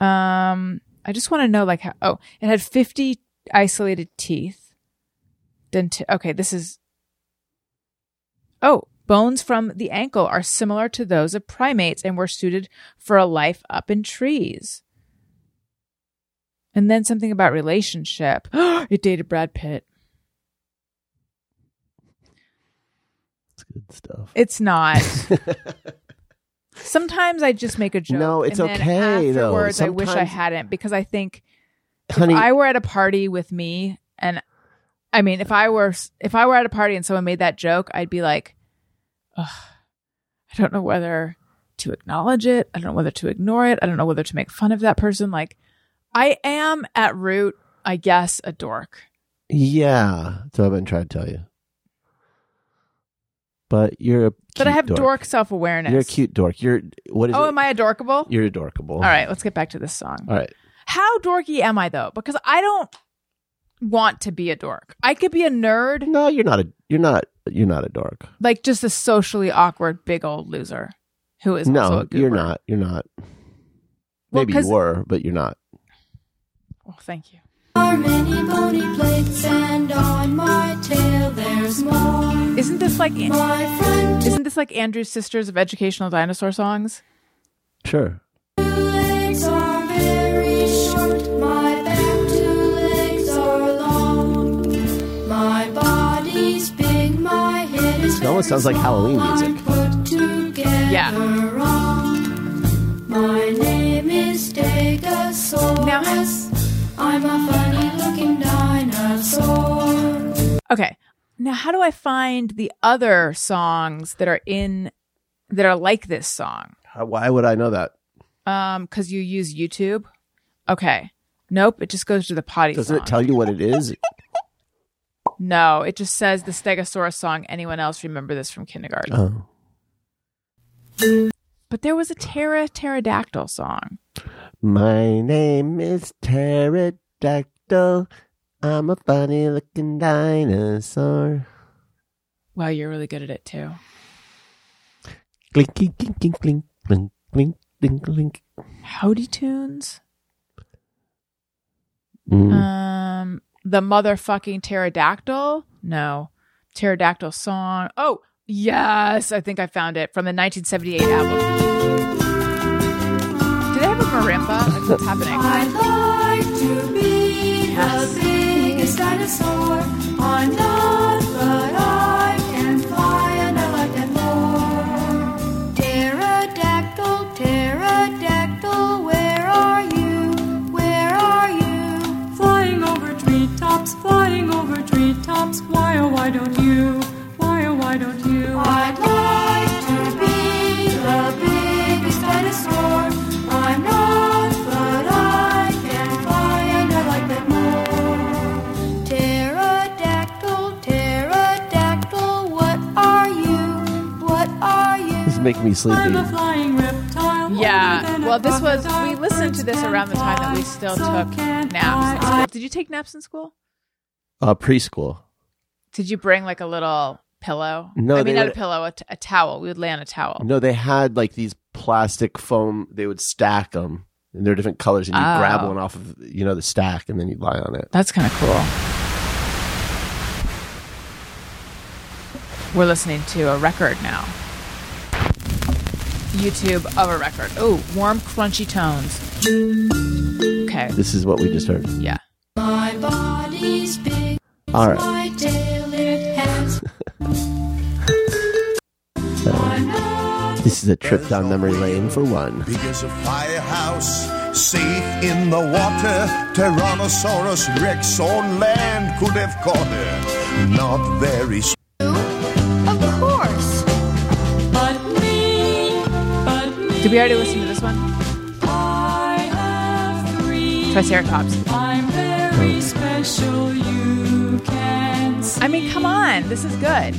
I just want to know, like, how. Oh, it had 50 isolated teeth. Okay, this is. Oh, bones from the ankle are similar to those of primates and were suited for a life up in trees. And then something about relationship. It dated Brad Pitt. It's good stuff. It's not. Sometimes I just make a joke. No, it's and then okay, afterwards, though. Sometimes... I wish I hadn't, because I think if I were at a party with me and. I mean, if I were at a party and someone made that joke, I'd be like, ugh, I don't know whether to acknowledge it. I don't know whether to ignore it. I don't know whether to make fun of that person. Like, I am at root, I guess, a dork. Yeah. That's what I've been trying to tell you. But you're a cute But I have dork self-awareness. You're a cute dork. You're what is Oh, it? Am I adorkable? You're adorkable. All right. Let's get back to this song. All right. How dorky am I, though? Because I don't want to be a dork. I could be a nerd. No, you're not a dork. Like just a socially awkward big old loser who is no, also a goober. You're not. Maybe you were, but you're not. Well, oh, thank you. Isn't this like Andrew's Sisters of Educational Dinosaur Songs? Sure. It almost sounds like Halloween music. Yeah. My name is Stegosaurus. I'm a funny-looking dinosaur. Okay. Now, how do I find the other songs that are like this song? Why would I know that? Because you use YouTube. Okay. Nope. It just goes to the potty. Doesn't song. It tell you what it is? No, it just says the Stegosaurus song. Anyone else remember this from kindergarten? Oh. But there was a pterodactyl song. My name is Pterodactyl. I'm a funny looking dinosaur. Wow, you're really good at it too. Clink, clink, clink, clink, clink, clink, clink, clink, clink. Howdy Tunes. The motherfucking pterodactyl? No. Pterodactyl song. Oh, yes. I think I found it from the 1978 album. Do they have a marimba? Like, what's happening? I'd like to be the biggest dinosaur. I'm not, but I can fly and I like that more. Pterodactyl, pterodactyl, where are you? Where are you? Flying over treetops, flying over treetops. Why, oh, why don't you? Why, oh, why don't you? I'd like to be the biggest dinosaur. I'm not, but I can fly and I like that more. Pterodactyl, pterodactyl, what are you? What are you? This is making me sleepy. I'm a flying reptile. Yeah, well, this was, we listened to this around the time that we still took naps in school. Did you take naps in school? Preschool. Did you bring like a little pillow? No, I mean not a pillow, a towel. We would lay on a towel. No, they had like these plastic foam. They would stack them, and they're different colors, and you grab one off of the stack, and then you lie on it. That's kind of cool. We're listening to a record now. YouTube of a record. Oh, warm, crunchy tones. Okay, this is what we just heard. Yeah. My body's big. All right. My tail it has. This is a trip down memory lane for one. Big as a firehouse, safe in the water, Tyrannosaurus Rex on land could have caught her. Not very soon. Of course. But me. Did we already listen to this one? I have three. Triceratops. I'm very special, you can see. I mean, come on. This is good.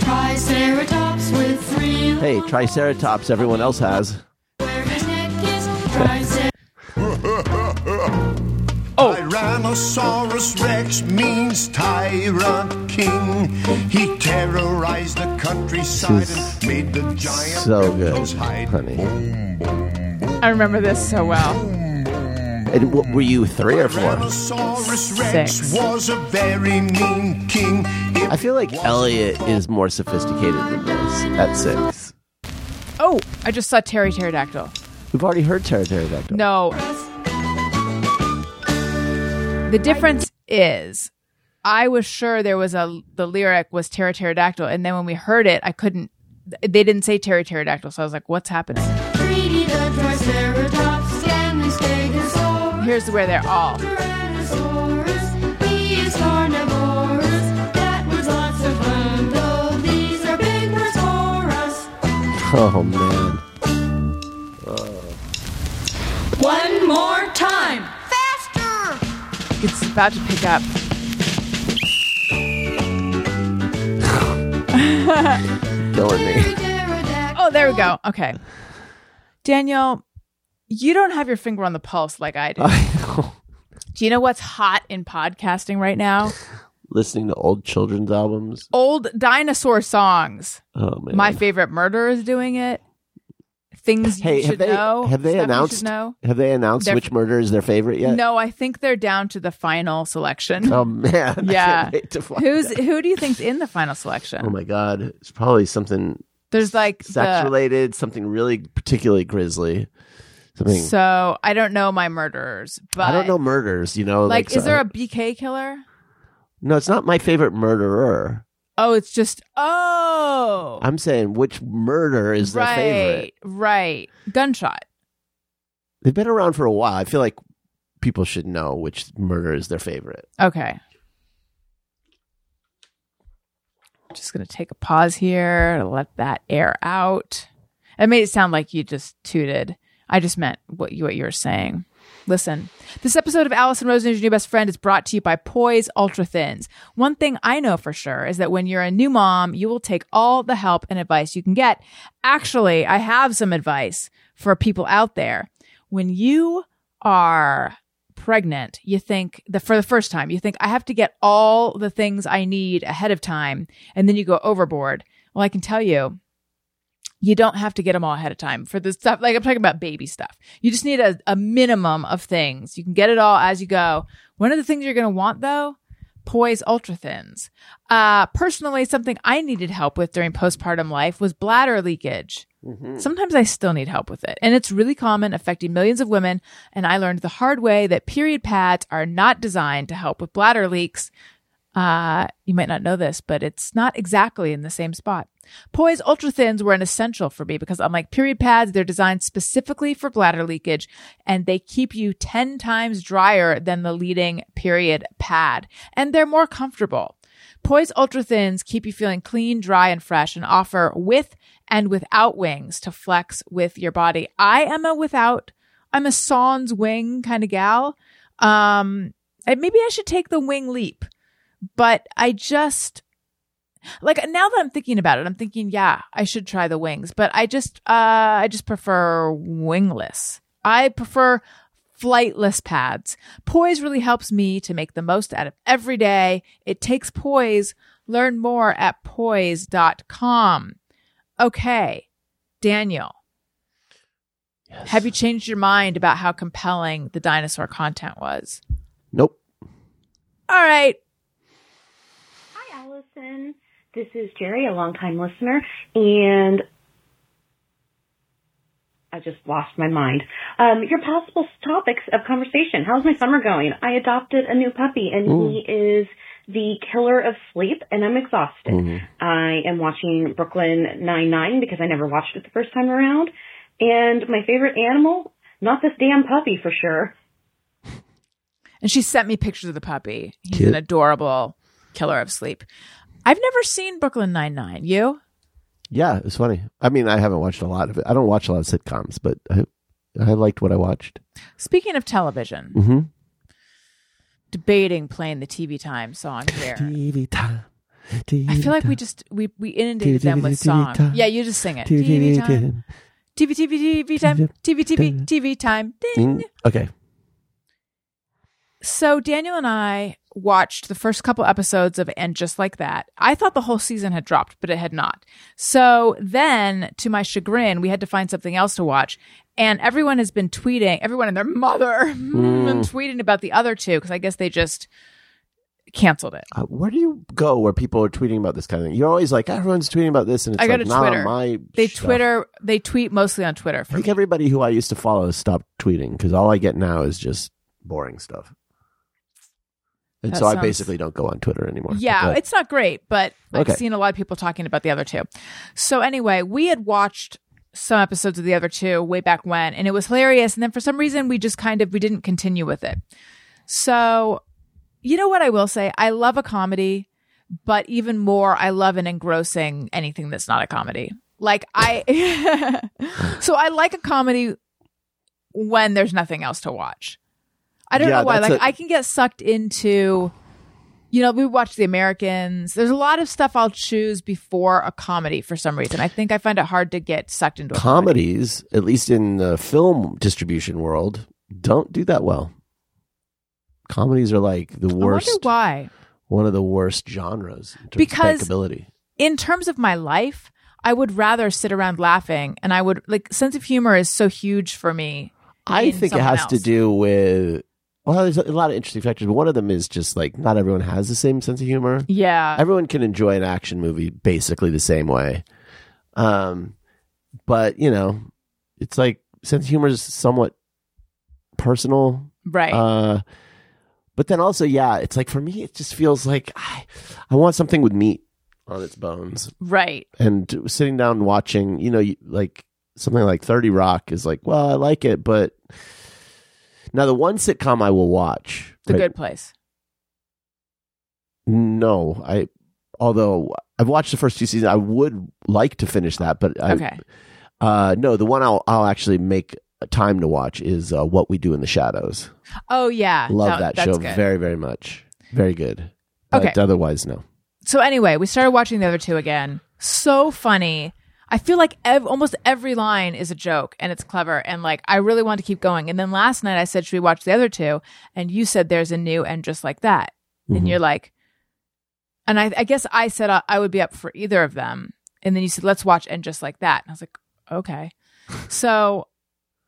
Triceratops with three. Hey, Triceratops, everyone else has. Where his neck is Oh. Tyrannosaurus Rex means Tyrant King. He terrorized the countryside and made the giant. So good, honey. I remember this so well. And what, were you 3 or 4? 6. Was a very mean king. I feel like Elliot is more sophisticated than this at 6. Oh, I just saw Terry Pterodactyl. We've already heard Terry Pterodactyl. No. The difference is, I was sure there was the lyric was Terry Pterodactyl, and then when we heard it, I couldn't. They didn't say Terry Pterodactyl, so I was like, "What's happening?" Here's where they're all. Oh, man. Oh. One more time. Faster! It's about to pick up. Killing me. Oh, there we go. Okay. Daniel, you don't have your finger on the pulse like I do. I know. Do you know what's hot in podcasting right now? Listening to old children's albums. Old dinosaur songs. Oh, man. My Favorite Murder is doing it. Things hey, you should know. Have they announced which murder is their favorite yet? No, I think they're down to the final selection. Oh, man. Yeah. I can't wait to find out. Who do you think's in the final selection? Oh, my God. It's probably something. There's like sex-related, something really particularly grisly. Something. So I don't know my murderers, but I don't know murders. You know, like is there a BK killer? No, it's not My Favorite Murderer. Oh, it's just I'm saying which murder is their favorite? Right, Gunshot. They've been around for a while. I feel like people should know which murder is their favorite. Okay. Just gonna take a pause here, let that air out. It made it sound like you just tooted. I just meant what you were saying. Listen, this episode of Alice and Rosen Is Your New Best Friend is brought to you by Poise Ultra Thins. One thing I know for sure is that when you're a new mom, you will take all the help and advice you can get. Actually, I have some advice for people out there. When you are pregnant, you think that for the first time, you think I have to get all the things I need ahead of time, and then you go overboard. Well, I can tell you, you don't have to get them all ahead of time for this stuff. Like I'm talking about baby stuff. You just need a minimum of things. You can get it all as you go. One of the things you're going to want, though, Poise Ultra Thins. Personally, something I needed help with during postpartum life was bladder leakage. Mm-hmm. Sometimes I still need help with it. And it's really common, affecting millions of women. And I learned the hard way that period pads are not designed to help with bladder leaks. You might not know this, but it's not exactly in the same spot. Poise Ultra Thins were an essential for me because unlike period pads, they're designed specifically for bladder leakage, and they keep you 10 times drier than the leading period pad, and they're more comfortable. Poise Ultra Thins keep you feeling clean, dry, and fresh, and offer with and without wings to flex with your body. I'm a sans wing kind of gal. Maybe I should take the wing leap. But I just, like, now that I'm thinking about it, I'm thinking, yeah, I should try the wings. But I just prefer wingless. I prefer flightless pads. Poise really helps me to make the most out of every day. It takes poise. Learn more at poise.com. Okay, Daniel, yes. Have you changed your mind about how compelling the dinosaur content was? Nope. All right. This is Jerry, a longtime listener, and I just lost my mind. Your possible topics of conversation. How's my summer going? I adopted a new puppy, and he is The Killer of Sleep, and I'm exhausted. Mm-hmm. I am watching Brooklyn Nine-Nine because I never watched it the first time around. And my favorite animal, not this damn puppy for sure. And she sent me pictures of the puppy. He's an adorable killer of sleep. I've never seen Brooklyn Nine-Nine. You? Yeah, it's funny. I mean, I haven't watched a lot of it. I don't watch a lot of sitcoms, but I liked what I watched. Speaking of television, mm-hmm. debating playing the TV Time song here. TV Time. TV I feel like we inundated them with songs. Yeah, you just sing it. TV Time. TV Time. TV Time. Ding. Okay. So Daniel and I watched the first couple episodes of And Just Like That. I thought the whole season had dropped, but it had not. So then, to my chagrin, we had to find something else to watch. And everyone has been tweeting, everyone and their mother, and tweeting about The Other Two, because I guess they just canceled it. Where do you go where people are tweeting about this kind of thing? You're always like, everyone's tweeting about this, and it's like, not on my stuff. They tweet mostly on Twitter. I think everybody who I used to follow stopped tweeting, because all I get now is just boring stuff. And that so I basically don't go on Twitter anymore. Yeah, it's not great, but I've seen a lot of people talking about The Other Two. So anyway, we had watched some episodes of The Other Two way back when, and it was hilarious. And then for some reason, we just we didn't continue with it. So you know what I will say? I love a comedy, but even more, I love an engrossing anything that's not a comedy. So I like a comedy when there's nothing else to watch. I don't know why. I can get sucked into, we watch The Americans. There's a lot of stuff I'll choose before a comedy for some reason. I think I find it hard to get sucked into comedies, at least in the film distribution world, don't do that well. Comedies are like the worst. I wonder why. One of the worst genres in terms of bankability. In terms of my life, I would rather sit around laughing, and I would sense of humor is so huge for me. I think it has to do with. Well, there's a lot of interesting factors, but one of them is just not everyone has the same sense of humor. Yeah. Everyone can enjoy an action movie basically the same way. But, it's sense of humor is somewhat personal. Right. But then also, it's for me, it just feels like I want something with meat on its bones. Right. And sitting down and watching, something like 30 Rock is I like it, but... Now, the one sitcom I will watch... The Good Place. No. Although, I've watched the first two seasons. I would like to finish that, but... No, the one I'll actually make time to watch is What We Do in the Shadows. Oh, yeah. Love that show very, very much. Very good. Okay. But otherwise, no. So, anyway, we started watching The Other Two again. So funny. I feel like almost every line is a joke, and it's clever, and I really want to keep going. And then last night I said, should we watch The Other Two? And you said there's a new And Just Like That. Mm-hmm. And you're like, and I guess I said I would be up for either of them. And then you said, let's watch And Just Like That. And I was like, okay. So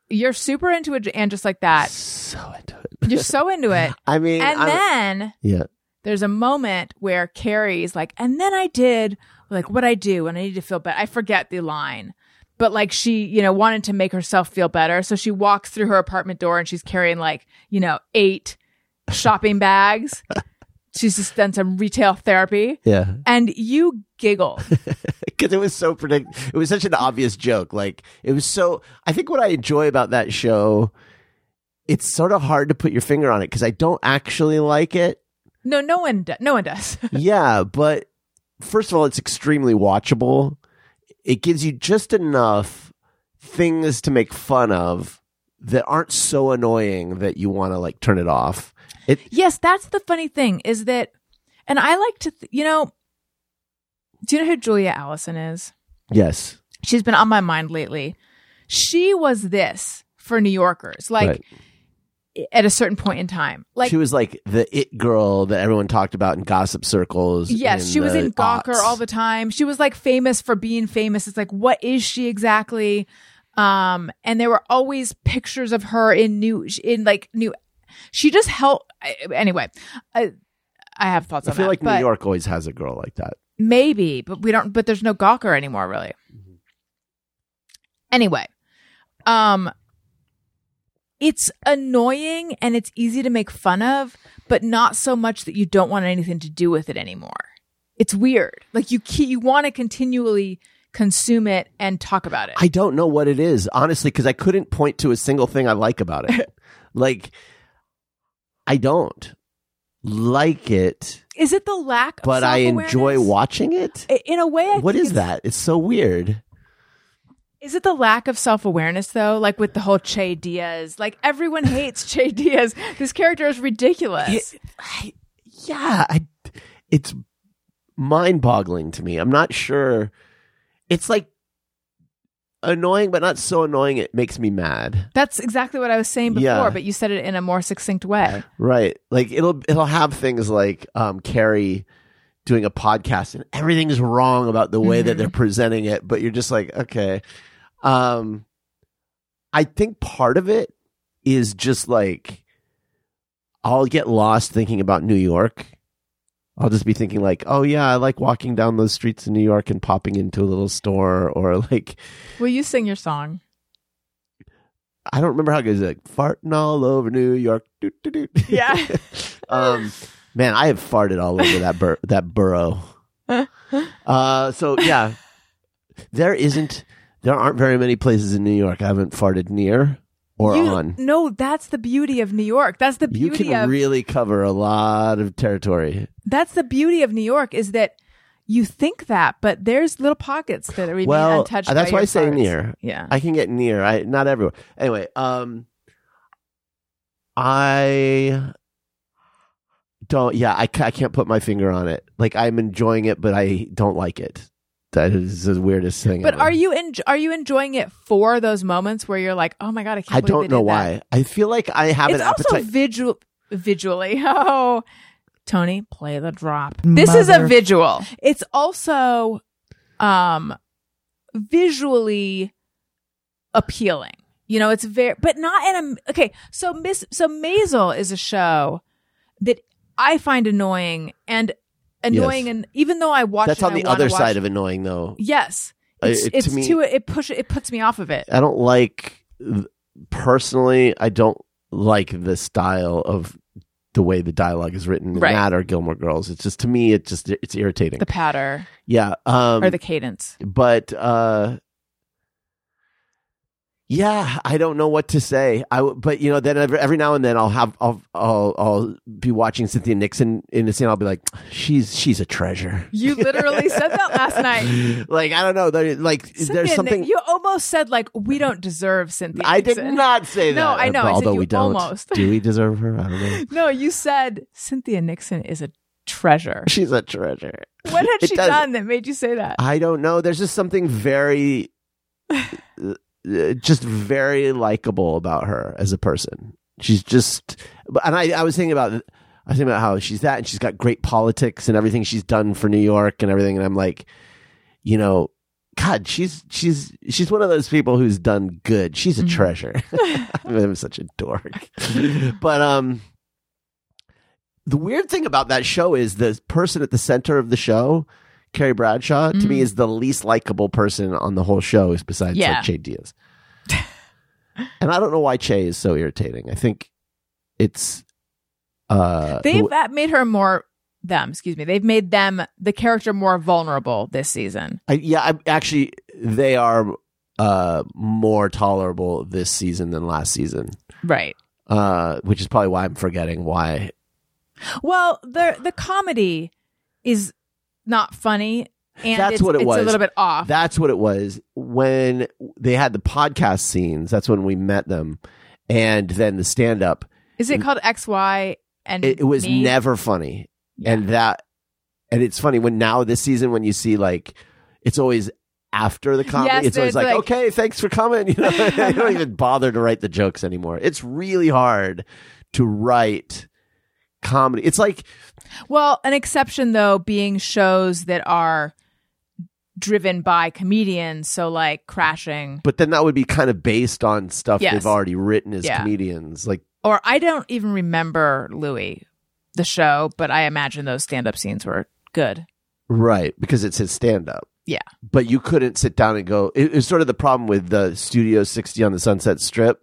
you're super into it and Just Like That. So into it. You're so into it. I mean. And then there's a moment where Carrie's like, and then I did... what I do, and I need to feel better. I forget the line, but she, wanted to make herself feel better. So she walks through her apartment door and she's carrying 8 shopping bags. She's just done some retail therapy. Yeah. And you giggle. Because it was so it was such an obvious joke. It was so, I think what I enjoy about that show, it's sort of hard to put your finger on it because I don't actually like it. No, no one does. Yeah, but. First of all, it's extremely watchable. It gives you just enough things to make fun of that aren't so annoying that you want to turn it off. Yes, that's the funny thing is that, and I like to, do you know who Julia Allison is? Yes. She's been on my mind lately. She was this for New Yorkers. Right. At a certain point in time, she was the it girl that everyone talked about in gossip circles. Yes, she was in Gawker all the time. She was famous for being famous. It's what is she exactly? And there were always pictures of her in new. She just helped. Anyway, I have thoughts on that. I feel New York always has a girl like that. Maybe, but we don't. But there's no Gawker anymore, really. Mm-hmm. Anyway, it's annoying and it's easy to make fun of, but not so much that you don't want anything to do with it anymore. It's weird. Like you want to continually consume it and talk about it. I don't know what it is, honestly, because I couldn't point to a single thing I like about it. Like, I don't like it. Is it the lack of self-awareness? But I enjoy watching it? In a way, what is that? It's so weird. Is it the lack of self-awareness, though? Like with the whole Che Diaz. Like, everyone hates Che Diaz. This character is ridiculous. It's mind-boggling to me. I'm not sure. It's like annoying, but not so annoying it makes me mad. That's exactly what I was saying before, but you said it in a more succinct way. Right. Like it'll have things like Carrie doing a podcast and everything's wrong about the way that they're presenting it, but you're just like, okay. I think part of it is just like I'll get lost thinking about New York. I'll just be thinking like, oh yeah, I like walking down those streets in New York and popping into a little store or like... Will you sing your song? I don't remember how it goes. Like, farting all over New York. Doot, doot, doot. Yeah. Man, I have farted all over that borough. So yeah, there aren't very many places in New York I haven't farted near. No, that's the beauty of New York. That's the beauty you can really cover a lot of territory. That's the beauty of New York, is that you think that, but there's little pockets that are untouched. Well, that's why I say near. Yeah, I can get near. Not everywhere. Anyway, I don't. Yeah, I can't put my finger on it. Like, I'm enjoying it, but I don't like it. That is the weirdest thing. But are you enjoying it for those moments where you're like, oh my God, I can't believe they did that? I don't know why. I feel like I have an appetite. It's also visually. Oh, Tony, play the drop. This is a visual. It's also visually appealing. You know, it's very, but not in a, okay. So Maisel is a show that I find annoying, yes. And even though I watch, that's on the other side of annoying, though. Yes, it puts me off of it. I don't like, personally, I don't like the style of the way the dialogue is written in that or Gilmore Girls. It's just, to me, it's irritating. The patter, or the cadence. But I don't know what to say. But you know, then every now and then I'll be watching Cynthia Nixon in the scene. I'll be like, she's a treasure. You literally said that last night. Like, I don't know. Like, Cynthia, there's something you almost said. Like, we don't deserve Cynthia. I Nixon. Did not say that. No, I know. Although I said we don't. Almost. Do we deserve her? I don't know. No, you said Cynthia Nixon is a treasure. She's a treasure. What had she done that made you say that? I don't know. There's just something very. Just very likable about her as a person. She's just, and I was thinking about how she's that, and she's got great politics and everything she's done for New York and everything. And I'm like, you know, God, she's one of those people who's done good. She's a treasure. I'm such a dork. But the weird thing about that show is the person at the center of the show, Carrie Bradshaw, to me, is the least likable person on the whole show, besides like Che Diaz. And I don't know why Che is so irritating. I think it's made her more them. Excuse me, they've made them, the character, more vulnerable this season. Actually, they are more tolerable this season than last season, right? Which is probably why I'm forgetting why. Well, the comedy is. Not funny, and that's what it was. A little bit off. That's what it was when they had the podcast scenes. That's when we met them, and then the stand-up. Is it called XY? And it was never funny, and it's funny when now this season when you see, like, it's always after the comedy. Yes, it's always like, okay, thanks for coming. You know, I don't even bother to write the jokes anymore. It's really hard to write comedy. It's like. Well, an exception, though, being shows that are driven by comedians, so like Crashing. But then that would be kind of based on stuff they've already written as comedians. Like, or I don't even remember Louis, the show, but I imagine those stand-up scenes were good. Right, because it's his stand-up. Yeah. But you couldn't sit down and go... It was sort of the problem with the Studio 60 on the Sunset Strip,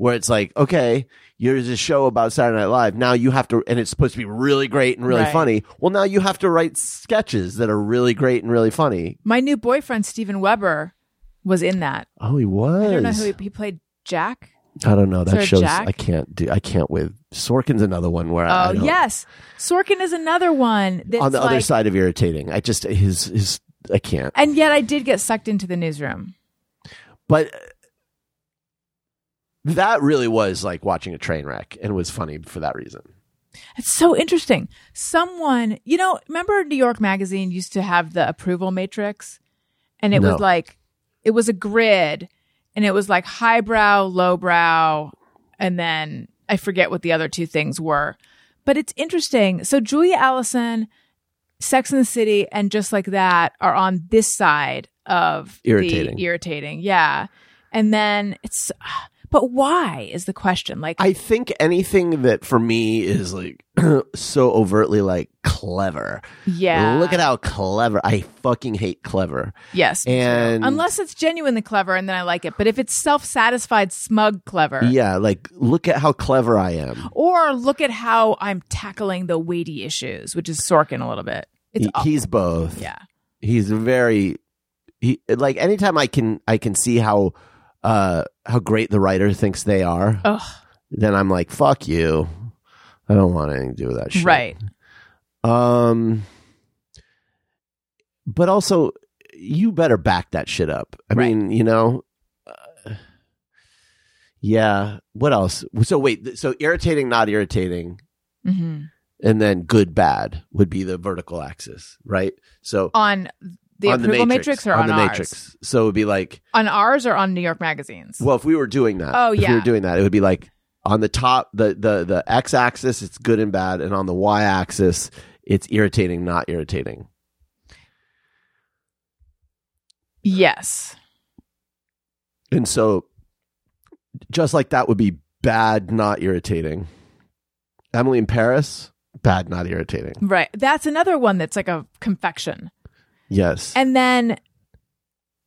where it's like, okay, here's a show about Saturday Night Live. Now you have to, and it's supposed to be really great and really funny. Well, now you have to write sketches that are really great and really funny. My new boyfriend, Steven Weber, was in that. Oh, he was? I don't know who he played. Jack? I don't know. That shows Jack? I can't with Sorkin's another one where I don't. Oh, yes. Sorkin is another one. That's on the other side of irritating. I just, his, I can't. And yet I did get sucked into The Newsroom. But that really was like watching a train wreck, and was funny for that reason. It's so interesting. Someone, you know, remember New York Magazine used to have the approval matrix? And it was like, it was a grid, and it was like highbrow, lowbrow, and then I forget what the other two things were. But it's interesting. So Julia Allison, Sex and the City, and Just Like That are on this side of irritating. Yeah. And then it's, but why is the question? Like, I think anything that for me is like so overtly like clever. Yeah. Look at how clever. I fucking hate clever. Yes. And unless it's genuinely clever, and then I like it. But if it's self-satisfied, smug clever. Yeah. Like, look at how clever I am. Or look at how I'm tackling the weighty issues, which is Sorkin a little bit. He's both. Yeah. He's very, like, anytime I can see how great the writer thinks they are, then I'm like, fuck you. I don't want anything to do with that shit. Right. But also, you better back that shit up. I mean, you know. Yeah. What else? So wait. So irritating, not irritating. Mm-hmm. And then good, bad would be the vertical axis, right? So on the approval matrix or on ours? On the matrix. So it would be like... On ours or on New York Magazine's? Well, if we were doing that. Oh, yeah. If we were doing that, it would be like on the top, the x-axis, it's good and bad. And on the y-axis, it's irritating, not irritating. Yes. And so Just Like That would be bad, not irritating. Emily in Paris, bad, not irritating. Right. That's another one that's like a confection. Yes. And then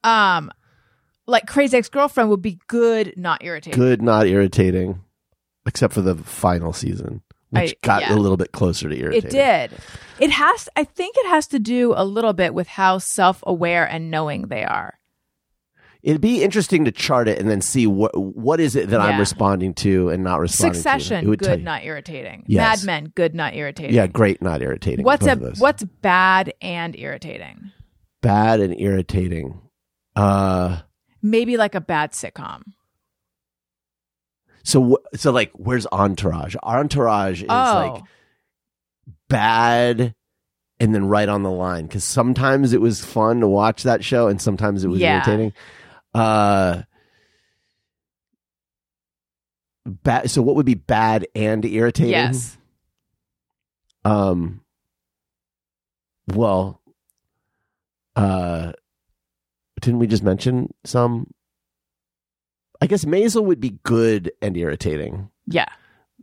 like Crazy Ex-Girlfriend would be good, not irritating. Good, not irritating, except for the final season, which got a little bit closer to irritating. It did. I think it has to do a little bit with how self-aware and knowing they are. It'd be interesting to chart it and then see what is it that I'm responding to and not responding to. Succession, good, not irritating. Yes. Mad Men, good, not irritating. Yeah, great, not irritating. What's bad and irritating? Bad and irritating. Maybe like a bad sitcom. So like, where's Entourage? Entourage is like bad and then right on the line, because sometimes it was fun to watch that show and sometimes it was irritating. Bad. So what would be bad and irritating? Yes. Well, didn't we just mention some? I guess Maisel would be good and irritating. Yeah.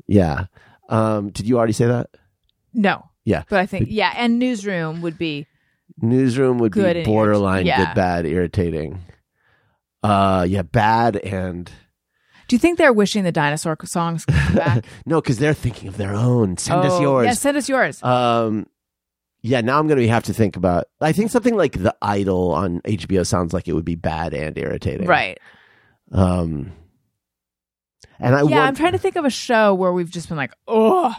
Yeah. Did you already say that? No. Yeah. But I think and Newsroom would be good, borderline good, bad, irritating. Bad and... Do you think they're wishing the dinosaur songs come back? No, because they're thinking of their own. Send us yours. Yeah, send us yours. Now I'm going to have to think about... I think something like The Idol on HBO sounds like it would be bad and irritating. Right. I'm trying to think of a show where we've just been like, oh.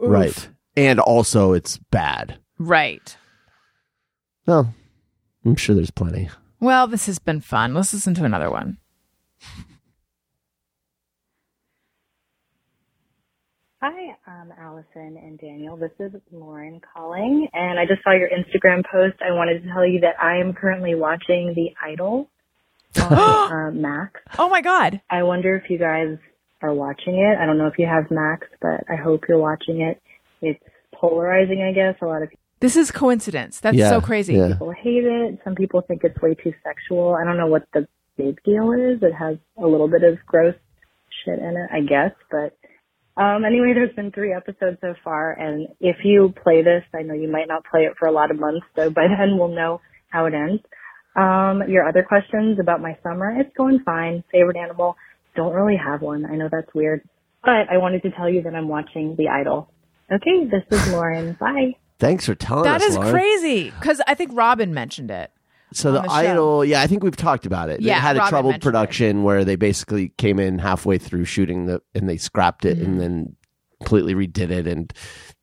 Oof. Right. And also it's bad. Right. Well, I'm sure there's plenty. Well, this has been fun. Let's listen to another one. Hi, Allison and Daniel. This is Lauren calling, and I just saw your Instagram post. I wanted to tell you that I am currently watching The Idol on Max. Oh, my God. I wonder if you guys are watching it. I don't know if you have Max, but I hope you're watching it. It's polarizing, I guess. A lot of people... This is coincidence. That's so crazy. Yeah. People hate it. Some people think it's way too sexual. I don't know what the big deal is. It has a little bit of gross shit in it, I guess. But anyway, there's been 3 episodes so far. And if you play this, I know you might not play it for a lot of months. So by then we'll know how it ends. Your other questions about my summer, it's going fine. Favorite animal, don't really have one. I know that's weird, but I wanted to tell you that I'm watching The Idol. Okay, this is Lauren. Bye. Thanks for telling us, Lauren. That is crazy, because I think Robin mentioned it. So The Idol, yeah, I think we've talked about it. Yeah, it had a troubled production where they basically came in halfway through shooting and they scrapped it and then completely redid it. And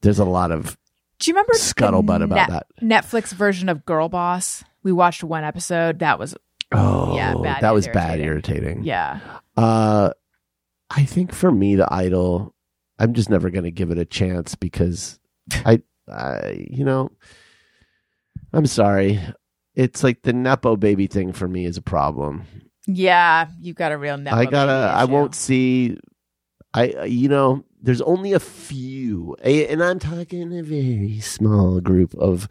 there's a lot of scuttlebutt about that. Netflix version of Girl Boss. We watched one episode. That was irritating. Yeah. I think for me, The Idol, I'm just never going to give it a chance because I'm sorry. It's like the Nepo baby thing for me is a problem. Yeah, you've got a real Nepo baby issue. I won't see. There's only a few, and I'm talking a very small group of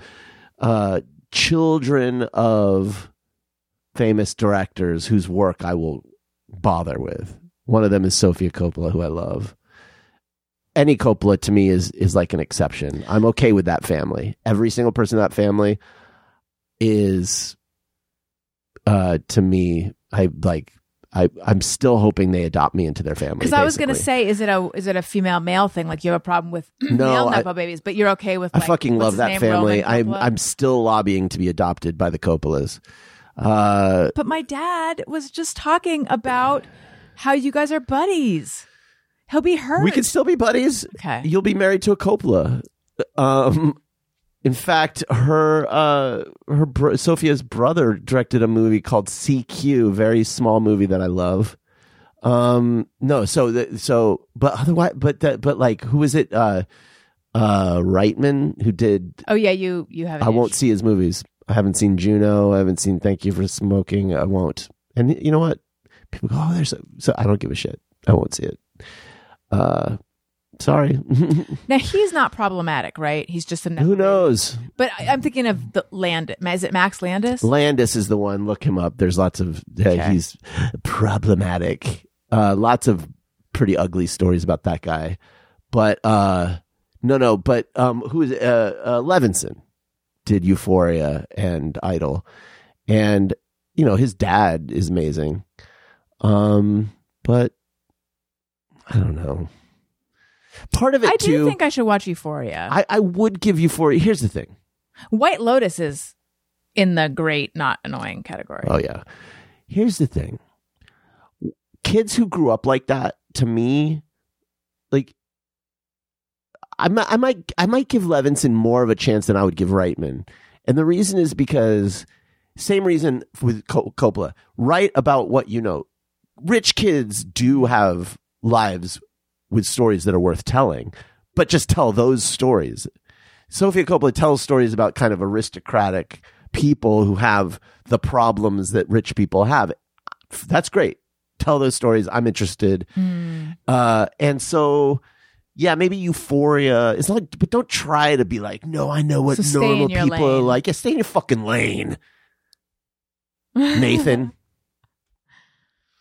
children of famous directors whose work I will bother with. One of them is Sofia Coppola, who I love. Any Coppola to me is like an exception. I'm okay with that family. Every single person in that family is to me, I'm still hoping they adopt me into their family. Because I was going to say, is it a female male thing? Like you have a problem with male Nepo babies, but you're okay with. I fucking love that family. I'm still lobbying to be adopted by the Coppolas. But my dad was just talking about how you guys are buddies. He'll be hurt. We can still be buddies. Okay, you'll be married to a Coppola. In fact, Sophia's brother directed a movie called CQ, very small movie that I love. Who is it? Reitman, who did? Oh yeah, you haven't. I won't see his movies. I haven't seen Juno. I haven't seen Thank You for Smoking. I won't. And you know what? People go, oh, there's so I don't give a shit. I won't see it. Sorry. Now, he's not problematic, right? He's just a... Who knows? But I'm thinking of the Landis. Is it Max Landis? Landis is the one. Look him up. There's lots of... He's problematic. Lots of pretty ugly stories about that guy. But... who is... Levinson did Euphoria and Idol. And, his dad is amazing. But... I don't know. Part of it, I do think I should watch Euphoria. I would give Euphoria. Here's the thing. White Lotus is in the great, not annoying category. Oh, yeah. Here's the thing. Kids who grew up like that, to me, like, I might give Levinson more of a chance than I would give Reitman. And the reason is because, same reason with Coppola. Write about what you know. Rich kids do have lives with stories that are worth telling, but just tell those stories. Sofia Coppola tells stories about kind of aristocratic people who have the problems that rich people have. That's great. Tell those stories. I'm interested. And so, yeah, maybe Euphoria. It's not, but don't try to be like, no, I know what normal people are like. Yeah, stay in your fucking lane, Nathan.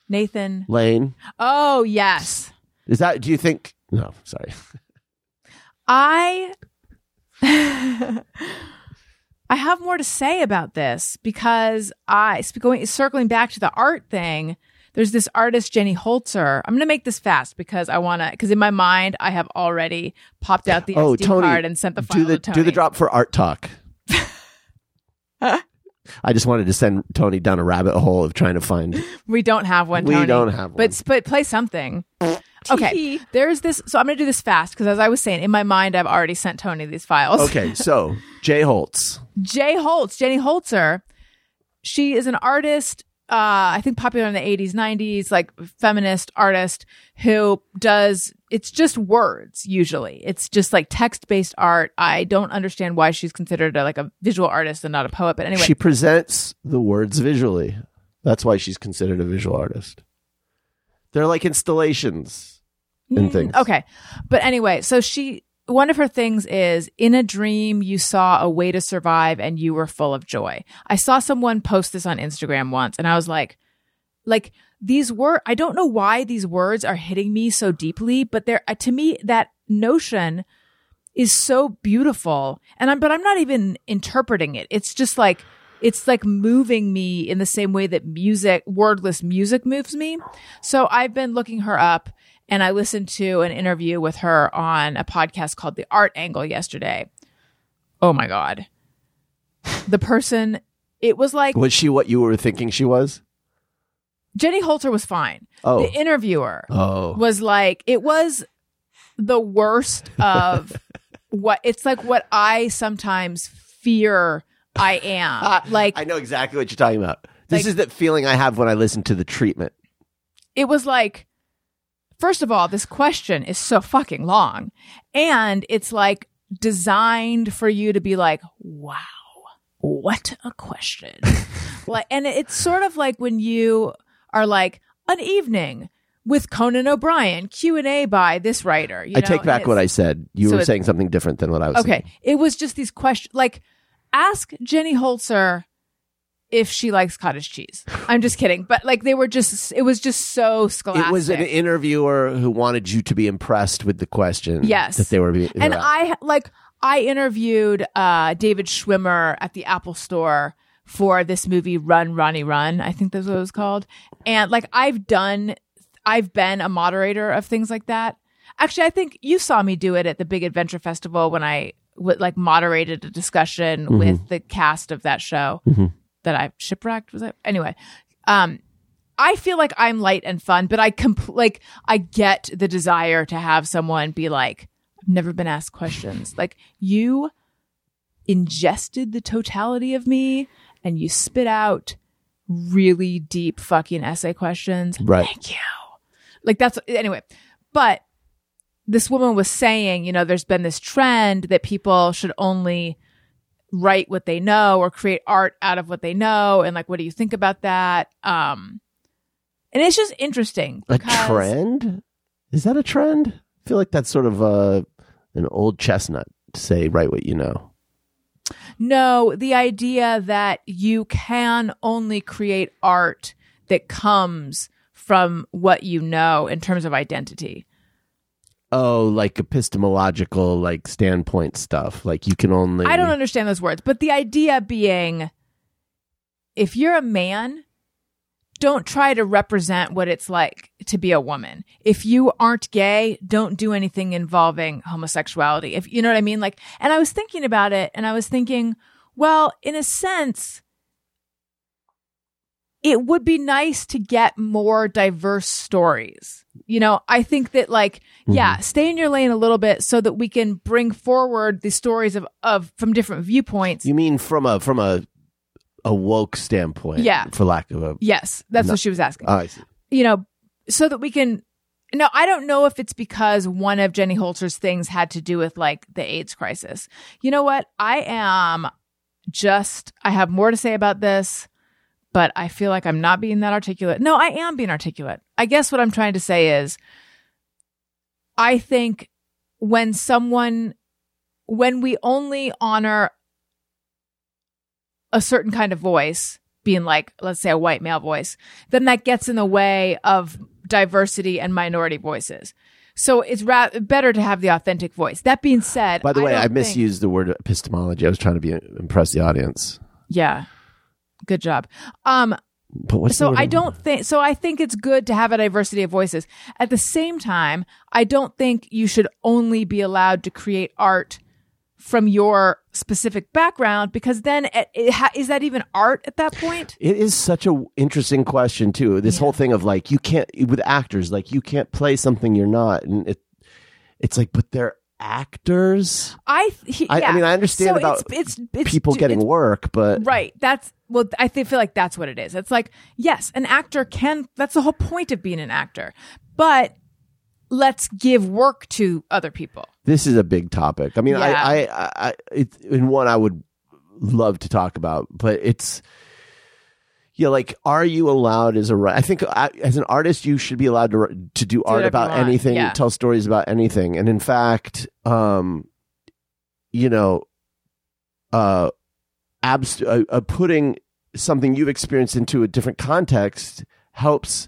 Nathan Lane. Oh, yes. Is that, do you think? No, sorry. I have more to say about this because circling back to the art thing, there's this artist, Jenny Holzer. I'm going to make this fast because in my mind, I have already popped out the SD card and sent the file to Tony. Do the drop for Art Talk. Huh? I just wanted to send Tony down a rabbit hole of trying to find. We don't have one, Tony. We don't have one. But play something. Okay, there's this. So I'm going to do this fast because, as I was saying, in my mind, I've already sent Tony these files. Okay, so Jenny Holzer. She is an artist, I think popular in the 80s, 90s, like feminist artist who does, it's just words usually. It's just like text-based art. I don't understand why she's considered a visual artist and not a poet, but anyway. She presents the words visually. That's why she's considered a visual artist. They're like installations and things. Okay. But anyway, so one of her things is, in a dream, you saw a way to survive and you were full of joy. I saw someone post this on Instagram once and I was like these were, I don't know why these words are hitting me so deeply, but they're, to me, that notion is so beautiful. But I'm not even interpreting it. It's just like, it's like moving me in the same way that music, wordless music, moves me. So I've been looking her up, and I listened to an interview with her on a podcast called The Art Angle yesterday. Oh my God. The person, it was like... Was she what you were thinking she was? Jenny Holter was fine. Oh. The interviewer was like, it was the worst of what... It's like what I sometimes fear I am. Like, I know exactly what you're talking about. This is that feeling I have when I listen to The Treatment. It was like... First of all, this question is so fucking long, and it's like designed for you to be like, wow, what a question. Like, and it's sort of like when you are like, an evening with Conan O'Brien, Q&A by this writer. You know? I take back what I said. You were saying something different than what I was saying. Okay. It was just these questions. Like, ask Jenny Holzer if she likes cottage cheese. I'm just kidding. But like they were just, it was just so scholastic. It was an interviewer who wanted you to be impressed with the question. Yes. That they were being, and I interviewed David Schwimmer at the Apple Store for this movie, Run, Ronnie, Run. I think that's what it was called. And like I've been a moderator of things like that. Actually, I think you saw me do it at the Big Adventure Festival when I moderated a discussion with the cast of that show. Mm-hmm. That I shipwrecked, was it? Anyway, I feel like I'm light and fun, but I get the desire to have someone be like, I've never been asked questions. Like, you ingested the totality of me and you spit out really deep fucking essay questions. Right. Thank you. Like, that's, anyway, but this woman was saying, you know, there's been this trend that people should only write what they know or create art out of what they know, and like, what do you think about that? And it's just interesting. A trend? Is that a trend? I feel like that's sort of an old chestnut to say, write what you know. No, the idea that you can only create art that comes from what you know in terms of identity. Oh, like epistemological, like standpoint stuff. Like you can only... I don't understand those words, but the idea being, if you're a man, don't try to represent what it's like to be a woman. If you aren't gay, don't do anything involving homosexuality. If you know what I mean? Like, and I was thinking about it, and I was thinking, well, in a sense, it would be nice to get more diverse stories. You know, I think that like, yeah, stay in your lane a little bit so that we can bring forward the stories of from different viewpoints. You mean from a woke standpoint? Yeah. For lack of a... Yes. That's what she was asking. Oh, I see. You know, so that we can... No, I don't know if it's because one of Jenny Holzer's things had to do with like the AIDS crisis. You know what? I have more to say about this, but I feel like I'm not being that articulate. No, I am being articulate. I guess what I'm trying to say is, I think when we only honor a certain kind of voice, being like, let's say a white male voice, then that gets in the way of diversity and minority voices. So it's better to have the authentic voice. That being said, by the way, I misused the word epistemology. I was trying to impress the audience. Yeah. Good job. So I think it's good to have a diversity of voices. At the same time, I don't think you should only be allowed to create art from your specific background, because then is that even art at that point? It is such an interesting question too. This whole thing of like, you can't, with actors, like you can't play something you're not, and it's like, but they're actors. I mean, I understand so about it's people getting work, but right. That's, well, I feel like that's what it is. It's like, yes, an actor can, that's the whole point of being an actor, but let's give work to other people. This is a big topic. I mean, yeah. It's one I would love to talk about, but it's, yeah, like, are you allowed as a writer? I think as an artist, you should be allowed to do art about anything, tell stories about anything. And in fact, you know, putting something you've experienced into a different context helps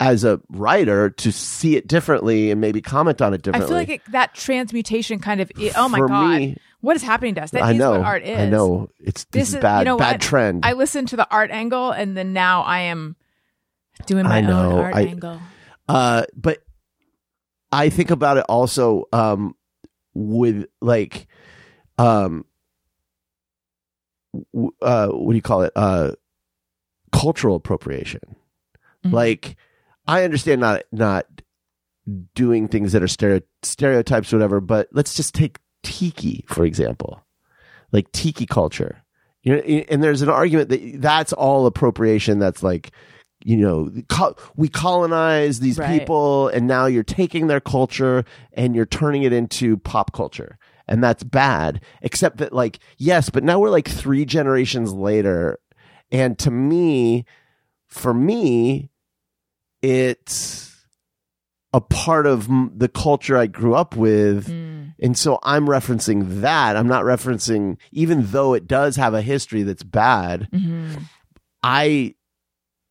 as a writer to see it differently and maybe comment on it differently. I feel like that transmutation kind of, oh my God, What is happening to us? That is what art is. I know. This is bad, you know, bad trend. I listened to the art angle, and then now I am doing my own art angle. But I think about it also with like, what do you call it? Cultural appropriation. Mm-hmm. Like, I understand not doing things that are stereotypes, or whatever. But let's just take tiki, for example, like tiki culture. You know, and there's an argument that that's all appropriation. That's like, you know, we colonize these people, and now you're taking their culture and you're turning it into pop culture, and that's bad. Except that, like, yes, but now we're like 3 generations later, and to me, it's a part of the culture I grew up with. Mm. And so I'm referencing that. I'm not referencing, even though it does have a history that's bad, mm-hmm.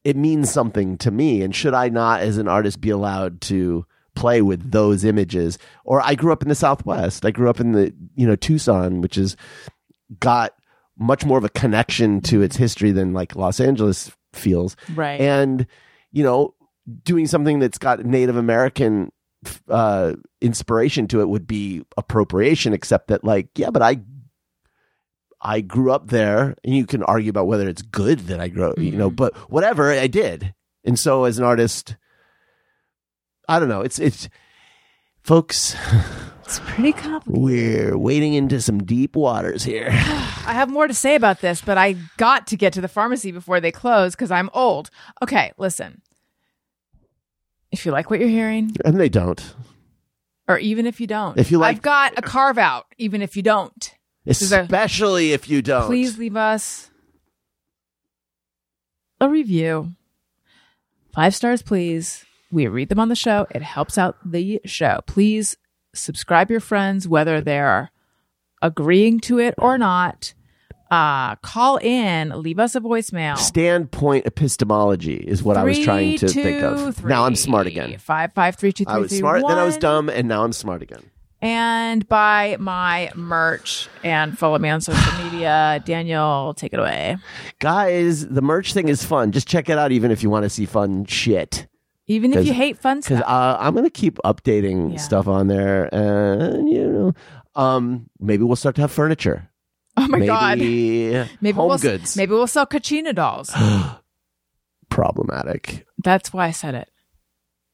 It means something to me. And should I not, as an artist, be allowed to play with those images? Or I grew up in the Southwest. I grew up in the, you know, Tucson, which has got much more of a connection to its history than like Los Angeles feels. Right. And, you know, doing something that's got Native American inspiration to it would be appropriation, except that, like, yeah, but I grew up there, and you can argue about whether it's good that I grew up, you know, but whatever, I did. And so as an artist, I don't know. It's folks, it's pretty complicated. We're wading into some deep waters here. I have more to say about this, but I got to get to the pharmacy before they close because I'm old. Okay, listen. If you like what you're hearing. And they don't. Or even if you don't. If you like, I've got a carve out, even if you don't. Especially if you don't. Please leave us a review. 5 stars, please. We read them on the show. It helps out the show. Please subscribe your friends, whether they're agreeing to it or not. Call in, leave us a voicemail. Standpoint epistemology is what I was trying to think of. Now I'm smart again. 5532331. I was smart, then I was dumb, and now I'm smart again. And buy my merch and follow me on social media. Daniel, take it away. Guys, the merch thing is fun. Just check it out, even if you want to see fun shit. Even if you hate fun stuff. Because I'm going to keep updating stuff on there. And, you know, maybe we'll start to have furniture. Oh my God. Maybe home goods. Maybe we'll sell Kachina dolls. Problematic. That's why I said it.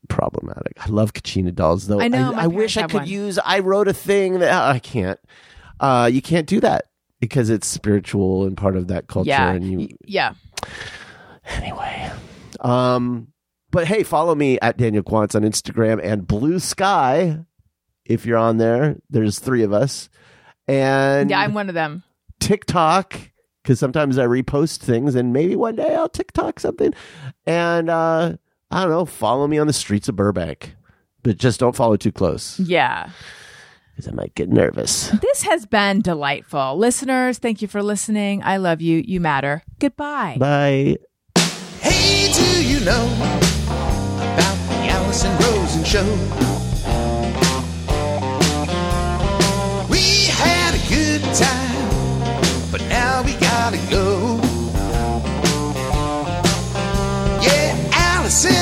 Problematic. I love Kachina dolls, though. I know. I wish I could use... I wrote a thing that... I can't. You can't do that because it's spiritual and part of that culture. Yeah. And yeah. Anyway. But hey, follow me at Daniel Quantz on Instagram and Blue Sky. If you're on there, there's 3 of us. And yeah, I'm one of them. TikTok, because sometimes I repost things, and maybe one day I'll TikTok something. And I don't know, follow me on the streets of Burbank, but just don't follow too close. Yeah, because I might get nervous. This has been delightful, listeners. Thank you for listening. I love you. You matter. Goodbye. Bye. Hey, do you know about the Allison Rosen show? Time, but now we gotta go. Yeah, Allison.